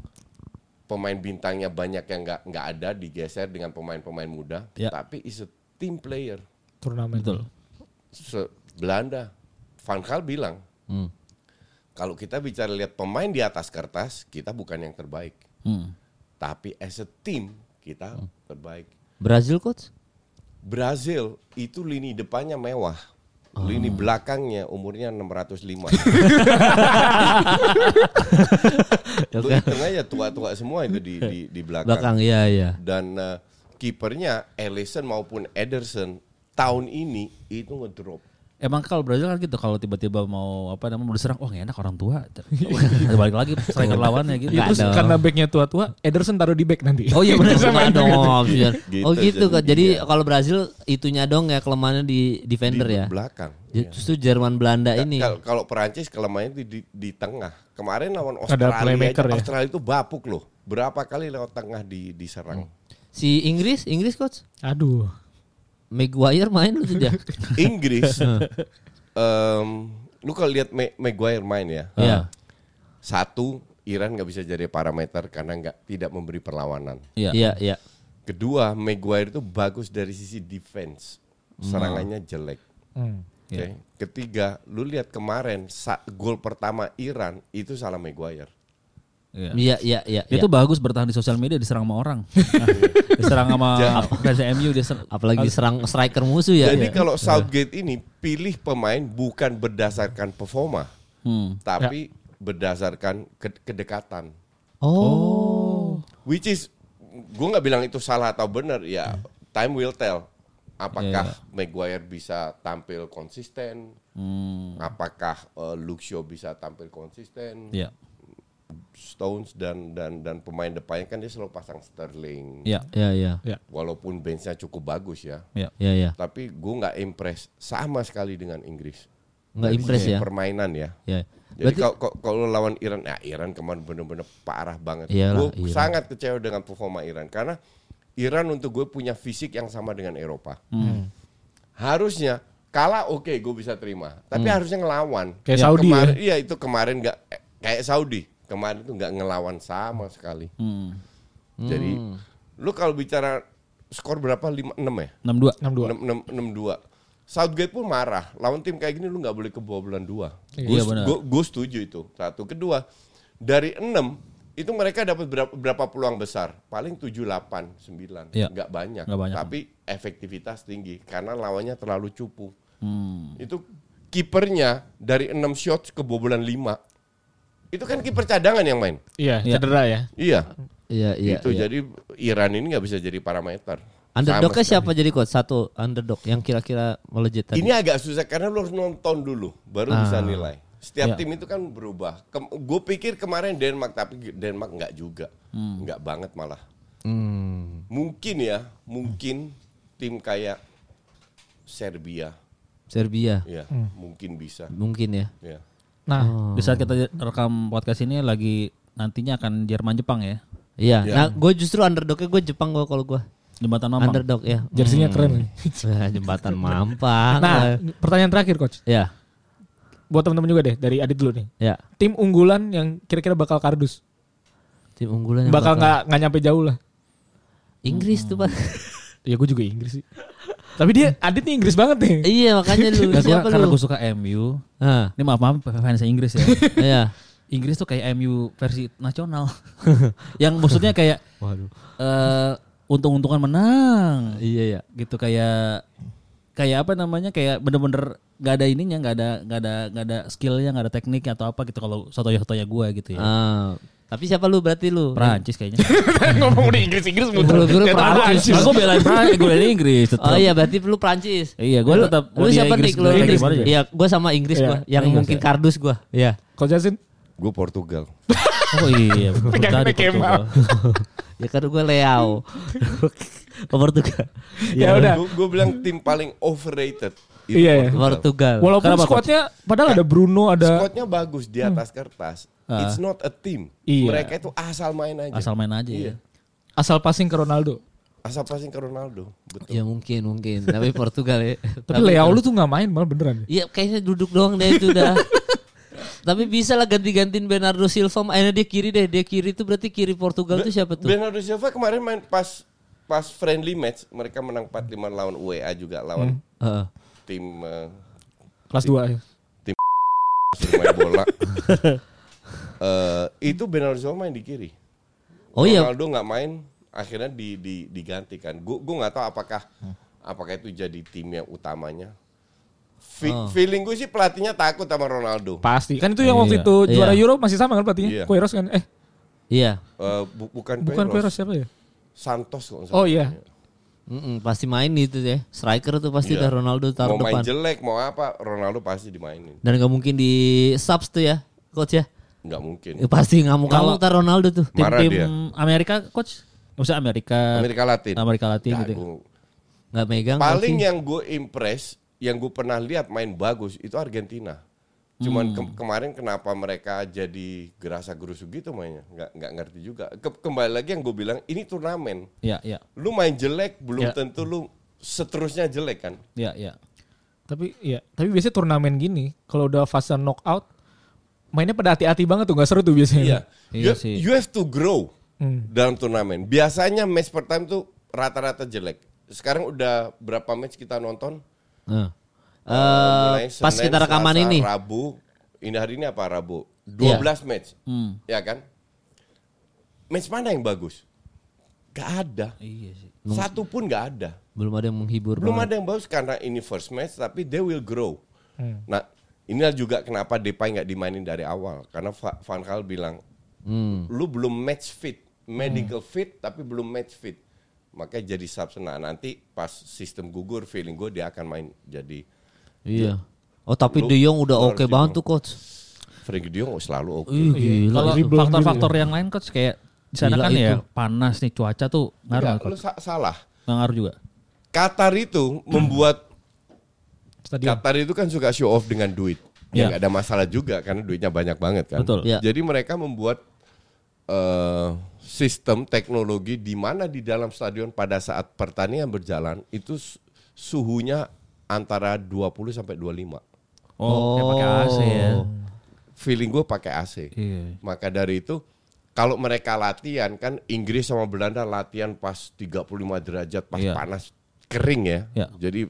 pemain bintangnya banyak yang nggak nggak ada digeser dengan pemain-pemain muda, ya. Tapi is a team player. Turnamen. Betul. Se- Belanda, Van Gaal bilang, hmm. kalau kita bicara lihat pemain di atas kertas, kita bukan yang terbaik, hmm. tapi as a team kita hmm. terbaik. Brazil coach? Brazil itu lini depannya mewah. Lini oh. belakangnya umurnya enam ratus lima. Itu hitung aja tua-tua semua itu di di, di belakang. Belakang iya iya. Dan uh, kipernya Alisson maupun Ederson tahun ini itu ngedrop. Emang kalau Brazil kan gitu kalau tiba-tiba mau apa namanya mau diserang, wah oh, nggak enak orang tua. Balik lagi striker lawannya gitu. Itu karena backnya tua-tua, Ederson taruh di back nanti. Oh iya benar sama dong. Oh gitu kan. Jadi iya. Kalau Brazil itunya dong ya kelemahannya di defender di ya. Di belakang. Justru iya. Jerman Belanda ini. Kalau, kalau Perancis kelemahannya di, di di tengah. Kemarin lawan Australia, aja, ya? Australia itu bapuk loh. Berapa kali lewat tengah di diserang. Si Inggris, Inggris coach. Aduh. Maguire main lu tidak? Inggris, um, lu kalau lihat Maguire main ya, yeah. satu Iran nggak bisa jadi parameter karena nggak tidak memberi perlawanan. Iya, yeah. iya. Yeah, yeah. Kedua Maguire itu bagus dari sisi defense, serangannya jelek. Mm. Oke. Okay. Yeah. Ketiga, lu lihat kemarin sa- gol pertama Iran itu salah Maguire. Iya, iya, iya. Itu bagus bertahan di sosial media diserang sama orang. Nah, diserang sama fans M U dia ser- apalagi diserang striker musuh ya. Jadi ya. Kalau Southgate ini pilih pemain bukan berdasarkan performa, hmm. tapi ya. Berdasarkan ke- kedekatan. Oh. Which is gue enggak bilang itu salah atau benar ya. Time will tell. Apakah yeah. Maguire bisa tampil konsisten? Hmm. Apakah uh, Luke Shaw bisa tampil konsisten? Iya. Yeah. Stones dan dan dan pemain depannya kan dia selalu pasang Sterling. Iya, iya, iya. Walaupun benchnya cukup bagus ya. Iya, iya, ya. Tapi gue enggak impress sama sekali dengan Inggris. Nggak impress ya. Permainan ya. Ya. Jadi kalau lawan Iran, ya Iran kemarin benar-benar parah banget. Gue sangat kecewa dengan performa Iran karena Iran untuk gue punya fisik yang sama dengan Eropa. Hmm. Harusnya kalah oke okay, gue bisa terima. Tapi hmm. harusnya ngelawan. Kayak ya, Saudi kemarin, ya? Iya itu kemarin nggak eh, kayak Saudi kemarin tuh nggak ngelawan sama sekali. Hmm. Hmm. Jadi lu kalau bicara skor berapa lima enam ya? enam dua Southgate pun marah. Lawan tim kayak gini lu nggak boleh kebobolan dua. Iya, gue setuju itu. Satu, kedua dari enam itu mereka dapat berapa, berapa peluang besar? Paling tujuh, delapan, sembilan Ya. Nggak banyak, nggak banyak. Tapi efektivitas tinggi karena lawannya terlalu cupu. Hmm. Itu kipernya dari enam shots kebobolan lima Itu kan kiper cadangan yang main. Iya, cedera ya. Iya. Iya, iya. Itu iya. Jadi Iran ini nggak bisa jadi parameter. Underdognya siapa jadi coach? Satu underdog yang kira-kira melejit tadi. Ini agak susah karena lu harus nonton dulu baru ah. bisa nilai. Setiap ya. Tim itu kan berubah. Kem- gue pikir kemarin Denmark, tapi Denmark enggak juga. Hmm. Enggak banget malah. Hmm. Mungkin ya, mungkin tim kayak Serbia. Serbia? Ya, hmm. mungkin bisa. Mungkin ya? Ya. Nah, oh. di saat kita rekam podcast ini lagi nantinya akan Jerman-Jepang ya? Iya, ya. Nah gue justru underdognya gue Jepang gue kalau gue. Jembatan Mampang. Underdog ya. Jersinya hmm. keren. Jembatan Mampang. Nah, pertanyaan terakhir coach. Ya. Buat teman-teman juga deh dari Adit dulu nih. Ya. Tim unggulan yang kira-kira bakal kardus. Tim unggulan yang bakal enggak bakal... enggak nyampe jauh lah. Inggris hmm. tuh, Pak. Ya gue juga Inggris sih. Tapi dia Adit nih Inggris banget nih. Iya, makanya lu siapa karena lu? Karena gue suka M U. Heeh. Ini maaf-maaf fansnya Inggris ya. Iya. Inggris tuh kayak M U versi nasional. Yang maksudnya kayak waduh. Uh, untung-untungan menang, iya ya, gitu kayak kayak apa namanya kayak bener-bener nggak ada ininya, nggak ada nggak ada nggak ada skillnya, nggak ada tekniknya atau apa gitu kalau sotoya-sotoya gue gitu ya. Uh, tapi siapa lu berarti lu? Prancis kayaknya. Ngomong di Inggris-Inggris muter. Guru-guru Prancis. Aku belain Prancis, gue belain Inggris. Oh iya berarti lu Prancis. Iya gue tetap. Lu siapa nih lu? Iya gue sama Inggris gue, yang mungkin kardus gue. Iya. Kau Jasin? Gue Portugal. Oh iya. Pegang Portugal. Ya kan gue Leo. Portugal. Ya, ya udah. Gue bilang tim paling overrated itu yeah, Portugal. Portugal. Walaupun skuadnya padahal ada Bruno, ada skuadnya bagus di atas hmm. kertas. Uh. It's not a team. Iya. Mereka itu asal main aja. Asal main aja iya. ya. Asal passing ke Ronaldo. Asal passing ke Ronaldo, betul. Ya mungkin, mungkin. Tapi Portugal ya. Tapi Leo lu tuh enggak main malah beneran. Iya, kayaknya duduk doang deh itu udah. Tapi bisa lah ganti-gantiin Bernardo Silva. Akhirnya dia kiri deh. Dia kiri itu berarti kiri Portugal Be- tuh siapa tuh? Bernardo Silva kemarin main pas pas friendly match. Mereka menang empat lima lawan U E A juga. Lawan hmm. uh. tim... Uh, kelas tim, dua ya? Tim... main bola. uh, itu Bernardo Silva main di kiri. Oh iya. Ronaldo gak main. Akhirnya di, di, digantikan. Gue gak tahu apakah... Apakah itu jadi tim yang utamanya. Fe- oh. Feeling gue sih pelatihnya takut sama Ronaldo. Pasti. Kan itu yang waktu iya. itu juara iya. Euro masih sama kan pelatihnya? Iya. Queiroz kan? Eh. Iya. Uh, bu- bukan Queiroz. Bukan Queiroz siapa ya? Santos kok. Oh iya. Mm-mm, pasti main itu deh. Striker tuh pasti iya. udah Ronaldo taruh depan. Mau main depan. Jelek, mau apa, Ronaldo pasti dimainin. Dan gak mungkin di subs tuh ya, coach ya? Gak mungkin. Ya, pasti ngamuk ngamuk tar Ronaldo tuh. Tim-tim Amerika coach? Maksudnya Amerika. Amerika Latin. Amerika Latin gak, gitu. Gue... Gak megang. Paling coaching. Yang gue impress. Yang gue pernah lihat main bagus itu Argentina. Cuman ke- kemarin kenapa mereka jadi gerasa-gerusu gitu mainnya? Nggak nggak ngerti juga. Ke- kembali lagi yang gue bilang ini turnamen. Ya, ya. Lu main jelek belum ya. Tentu lu seterusnya jelek kan? Iya iya. Tapi ya tapi biasanya turnamen gini kalau udah fase knockout mainnya pada hati-hati banget tuh nggak seru tuh biasanya. Iya. You, you have to grow hmm. dalam turnamen. Biasanya match per time tuh rata-rata jelek. Sekarang udah berapa match kita nonton? Uh, uh, Senin, pas kita rekaman Selasa, ini Rabu. Ini hari ini apa Rabu dua belas yeah. match hmm. ya kan. Match mana yang bagus? Gak ada. Iya sih. Satu pun gak ada. Belum ada yang menghibur. Belum banget. Ada yang bagus. Karena ini first match. Tapi they will grow hmm. Nah inilah juga kenapa Depay gak dimainin dari awal. Karena Van Gaal bilang hmm. lu belum match fit. Medical hmm. fit tapi belum match fit. Makanya jadi sub senang. Nanti pas sistem gugur feeling gue dia akan main jadi. Iya. Oh tapi De Jong udah oke okay banget tuh coach. Frankie De Jong selalu oke. Okay. Kalau faktor-faktor yang lain coach kayak di sana kan itu. Ya panas nih cuaca tuh ngaruh. Enggak, lu sa- salah. Ngaruh juga. Qatar itu membuat stadion. Qatar itu kan suka show off dengan duit. Ya, nggak ada masalah juga karena duitnya banyak banget kan. Betul. Ya. Jadi mereka membuat uh, sistem teknologi di mana di dalam stadion pada saat pertandingan berjalan itu suhunya antara dua puluh sampai dua puluh lima. Oh, oh. Ya pakai A C ya. Feeling gue pakai A C. Iya. Maka dari itu kalau mereka latihan kan Inggris sama Belanda latihan pas tiga puluh lima derajat pas iya. panas kering ya. Iya. Jadi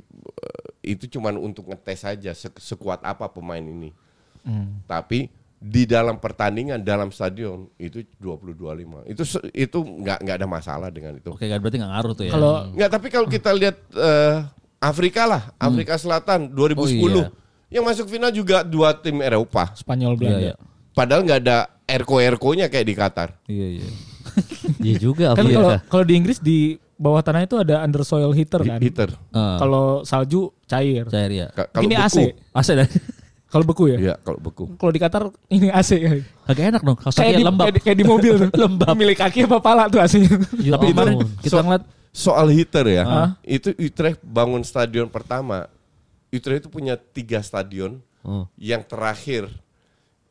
itu cuman untuk ngetes aja sekuat apa pemain ini. Mm. Tapi di dalam pertandingan dalam stadion itu dua puluh dua puluh lima. Itu itu enggak enggak ada masalah dengan itu. Oke, berarti enggak ngaruh tuh ya. Kalau enggak, tapi kalau kita lihat uh, Afrika lah, Afrika hmm. Selatan dua ribu sepuluh. Oh, iya. Yang masuk final juga dua tim Eropa, Spanyol Belanda. Iya, iya. Padahal enggak ada erko-erkonya kayak di Qatar. Iya, iya. Iya juga Afrika. Kan kalau di Inggris di bawah tanah itu ada under soil heater kan. Heater. Uh. Kalau salju cair. Cair ya. K- ini beku. A C. A C dah. Kalau beku ya? Iya, kalau beku. Kalau di Qatar ini A C ya. Agak enak dong. Kayak di, lembab. Kayak, kayak di mobil tuh. Lembab. Milik kaki apa pala tuh A C-nya. Ya, tapi kemarin oh, kita so- ngeliat soal heater ya, uh. itu Utrecht bangun stadion pertama. Utrecht itu punya tiga stadion, uh. yang terakhir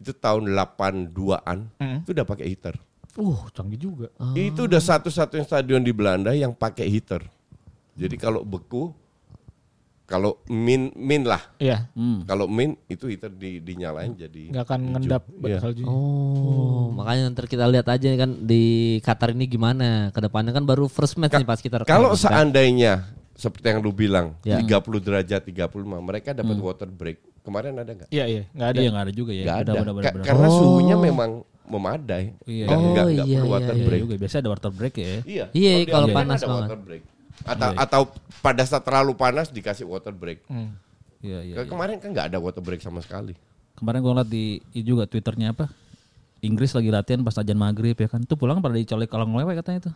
itu tahun delapan puluh dua-an uh. itu udah pakai heater. Uh, canggih juga. Uh. Itu udah satu-satunya stadion di Belanda yang pakai heater. Jadi kalau beku, kalau min min lah, yeah. hmm. kalau min itu heater di, dinyalain jadi nggak akan ngendap yeah. salju. Oh, hmm. makanya nanti kita lihat aja kan di Qatar ini gimana. Kedepannya kan baru first match Ka- nih pas kita. Kalau seandainya seperti yang lu bilang yeah. tiga puluh derajat tiga puluh lima, mereka dapat hmm. water break. Kemarin ada nggak? Iya iya nggak ada. Iya nggak ada juga ya. Nggak ada. Benar, benar, Ka- benar. Karena oh. suhunya memang memadai. Iya. Nggak oh, iya, perlu iya, water iya, break. Iya, biasa ada water break ya. Iya. Iya kalau iya, panas banget. Atau, yeah. atau pada saat terlalu panas dikasih water break. Mm. Yeah, yeah, kemarin yeah. kan nggak ada water break sama sekali. Kemarin gue ngeliat di juga Twitternya apa? Inggris lagi latihan pas ajan maghrib ya kan? Tuh pulang pada dicolek kalau ngelewe katanya tuh.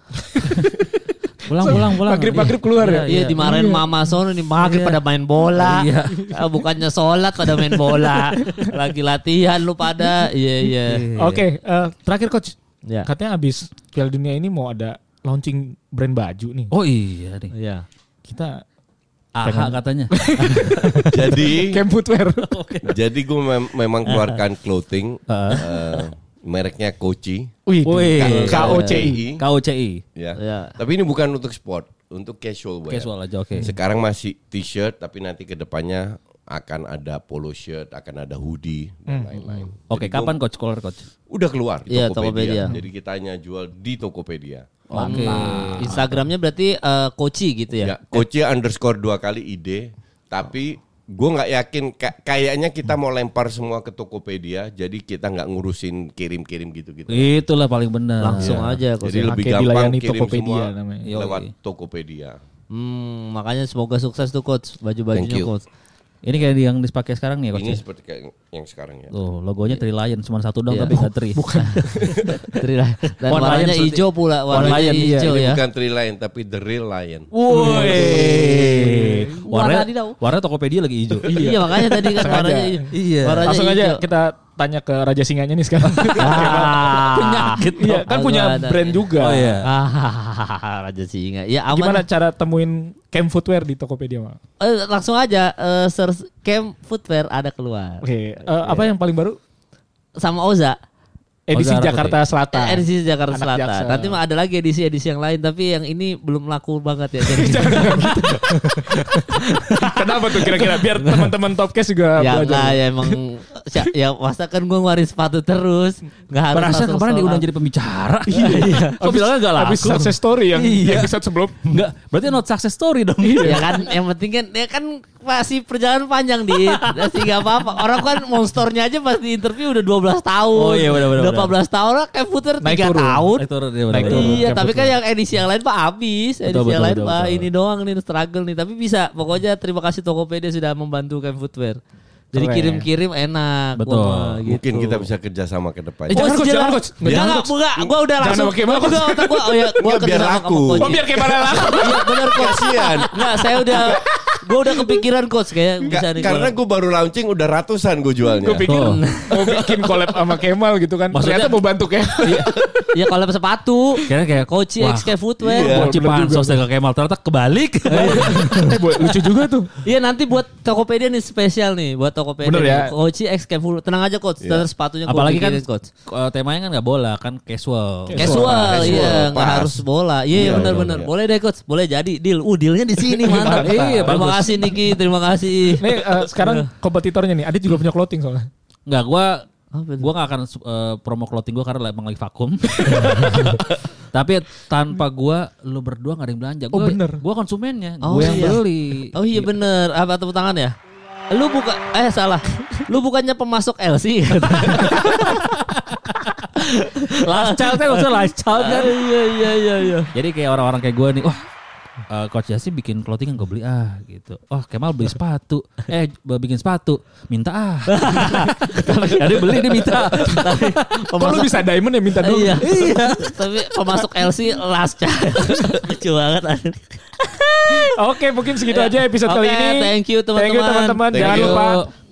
pulang so, pulang pulang. Maghrib maghrib keluar ya? Iya dimarahin yeah. mama sono nih maghrib yeah. pada main bola. Yeah. Bukannya sholat pada main bola. Lagi latihan lu pada. Iya yeah, iya. Yeah. Oke okay, uh, terakhir coach. Yeah. Katanya abis Piala Dunia ini mau ada launching brand baju nih. Oh iya nih. Iya. Kita A H katanya. Jadi Camp Footwear. Jadi gue mem- memang keluarkan clothing uh, mereknya Koci. Wih. K O C I. K O C I. Ya. Ya. Tapi ini bukan untuk sport, untuk casual wear. Casual aja, oke. Okay. Sekarang masih t-shirt tapi nanti kedepannya akan ada polo shirt, akan ada hoodie dan hmm. lain-lain. Oke, okay, kapan coach keluar coach? Udah keluar di yeah, Tokopedia. Tokopedia. Jadi kita hanya jual di Tokopedia. Oke, okay. Instagramnya berarti uh, Koci gitu ya? Ya Koci underscore dua kali ide. Tapi gue gak yakin, kayaknya kita mau lempar semua ke Tokopedia. Jadi kita gak ngurusin kirim-kirim gitu-gitu. Itulah paling benar. Langsung ya. Aja Koci. Jadi lebih gampang kirim Tokopedia, semua namanya. Lewat Tokopedia. Hmm, makanya semoga sukses tuh coach, baju-bajunya coach. Ini kayak yang dipakai sekarang nih ya, coach? Ini seperti kayak yang sekarang ya. Tuh, logonya Three Lion, cuma satu dong yeah. tapi enggak Three. Bukan. Three Lion. Dan One warnanya hijau pula, warnanya hijau ya. Ini bukan Three Lion tapi The Real Lion. Woi. Warna warna Tokopedia lagi hijau. Iya, makanya tadi kan warnanya hijau. Iya. Warnanya langsung aja kita tanya ke Raja Singanya nih sekarang. Penyakit. Iya, kan punya brand juga. Oh iya. Raja Singa. Ya, aman. Gimana cara temuin Camp Footwear di Tokopedia, Mak? Eh, langsung aja uh, search Camp Footwear ada keluar. Oke. Okay. Uh, apa yeah. yang paling baru? Sama Oza. Edisi Oza Jakarta Rakuti. Selatan. Eh, edisi Jakarta Anak Selatan. Jaksa. Nanti ada lagi edisi-edisi yang lain, tapi yang ini belum laku banget ya. Kenapa tuh kira-kira? Biar teman-teman Topcast juga ya, belajar. Nah, ya emang ya masa kan gue ngeluarin sepatu terus. Nggak harus berasa kemarin diundang jadi pembicara. Iya. Kok bilangnya gak laku. Habis success story yang iya. episode sebelum. Enggak, berarti not success story dong. Iya kan, yang penting kan, ya kan masih perjalanan panjang di sih gak apa-apa. Orang kan monsternya aja pas di interview udah dua belas tahun. Oh iya benar-benar. delapan belas tahun lah kayak puter tiga tahun. Naik turun. Iya, tapi kan yang edisi yang lain Pak habis. Edisi yang lain Pak ini doang nih struggle nih. Tapi bisa, pokoknya terima kasih Tokopedia sudah membantu Camp Footwear. Jadi kirim-kirim enak. Betul. Wah, gitu. Mungkin kita bisa kerja sama ke depan. Jangan coach, jangan coach. Enggak, enggak. Gua udah langsung. Jangan pakai otak gua. Oh ya, gua biar laku. Oh, biar kayak mana laku. Iya, benar coach. Enggak, saya udah Gue udah kepikiran coach kayak nggak, bisa nih. Karena gue baru launching udah ratusan gue jualnya. Gue pikir oh. mau bikin collab sama Kemal gitu kan. Maksudnya, ternyata mau bantu Kemal. Iya, iya collab sepatu. Karena kayak Coach X kayak footwear. Iya, Coach Pansos dengan Kemal. Ternyata kebalik. Lucu juga tuh. Iya nanti buat Tokopedia nih spesial nih. Buat Tokopedia. Bener ya. Coach X kayak footwear. Tenang aja coach. Iya. Terus sepatunya gue pikirin kan, coach. Temanya kan gak bola kan casual. Casual, casual iya. Gak harus bola. Iya, iya bener-bener. Iya, iya. Boleh deh coach. Boleh jadi deal. Uh dealnya di sini mantap. Iya bagus. Terima kasih Niki, terima kasih. Nih uh, sekarang kompetitornya nih, Adit juga punya clothing soalnya. Enggak, gue gue nggak akan uh, promo clothing gue karena emang lagi vakum. Tapi tanpa gue, lo berdua nggak ada yang belanja. Gua, oh bener. Gue konsumennya, oh, gue yang iya. beli. Oh iya bener, apa tepuk tangan ya? Lu buka, eh salah, lu bukannya pemasok L C? Last child kan maksudnya last child kan? Iya iya iya iya. Jadi kayak orang-orang kayak gue nih, wah. Uh, Coach Yasi bikin clothing yang gue beli ah gitu. Oh Kemal beli sepatu. Eh bikin sepatu. Minta ah. Jadi beli dia minta. Tapi, pemasok, kok lu bisa diamond ya minta dulu. Iya. iya. Tapi pemasok L C last child. Lucu banget. Oke mungkin segitu aja episode okay, kali ini. Thank you teman-teman. Thank you teman-teman. Thank Jangan you. lupa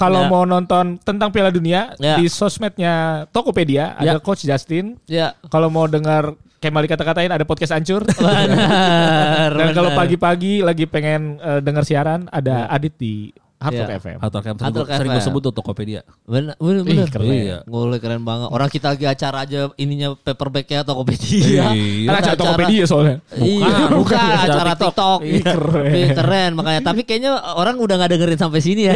kalau yeah. mau nonton tentang Piala Dunia yeah. di sosmednya Tokopedia yeah. ada Coach Justin. Yeah. Kalau mau dengar Kemal dikata-katain ada podcast hancur. Benar. Dan kalau pagi-pagi lagi pengen uh, dengar siaran ada Adit di Hardrock yeah. F M. Hardrock F M sering gue sebut tuh Tokopedia. Benar, benar. Iya. Gue keren banget. Orang kita lagi acara aja ininya paperbacknya Tokopedia. Iya. Kan acara, acara Tokopedia soalnya. Bukan, iya, bukan, bukan acara TikTok. TikTok. Iya, keren. Iya, keren makanya. Tapi kayaknya orang udah nggak dengerin sampai sini ya.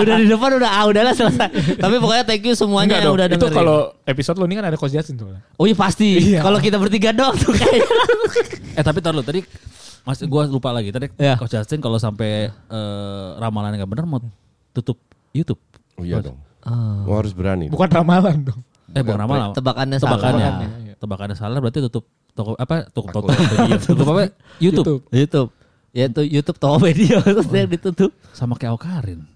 Udah di depan udah ah udahlah selesai. Tapi pokoknya thank you semuanya yang udah dengerin. Itu kalau episode lo ini kan ada Coach Justin tuh. Oh iya pasti. Iya. Kalau kita bertiga dong tuh kayak. eh tapi tar lo tadi Mas gue lupa lagi tadi yeah. Coach Justin kalau sampai uh, ramalannya nggak benar mau tutup YouTube. Oh iya dong. Ah. Lo harus berani. Bukan dong. ramalan dong. Eh bukan ramalan. Tebakannya, tebakannya salah. Tebakannya, ya. tebakannya salah berarti tutup toko apa? Tutup toko. Tutup apa? YouTube. YouTube. Ya itu YouTube Tokopedia terus dia ditutup. Sama kayak Okarin.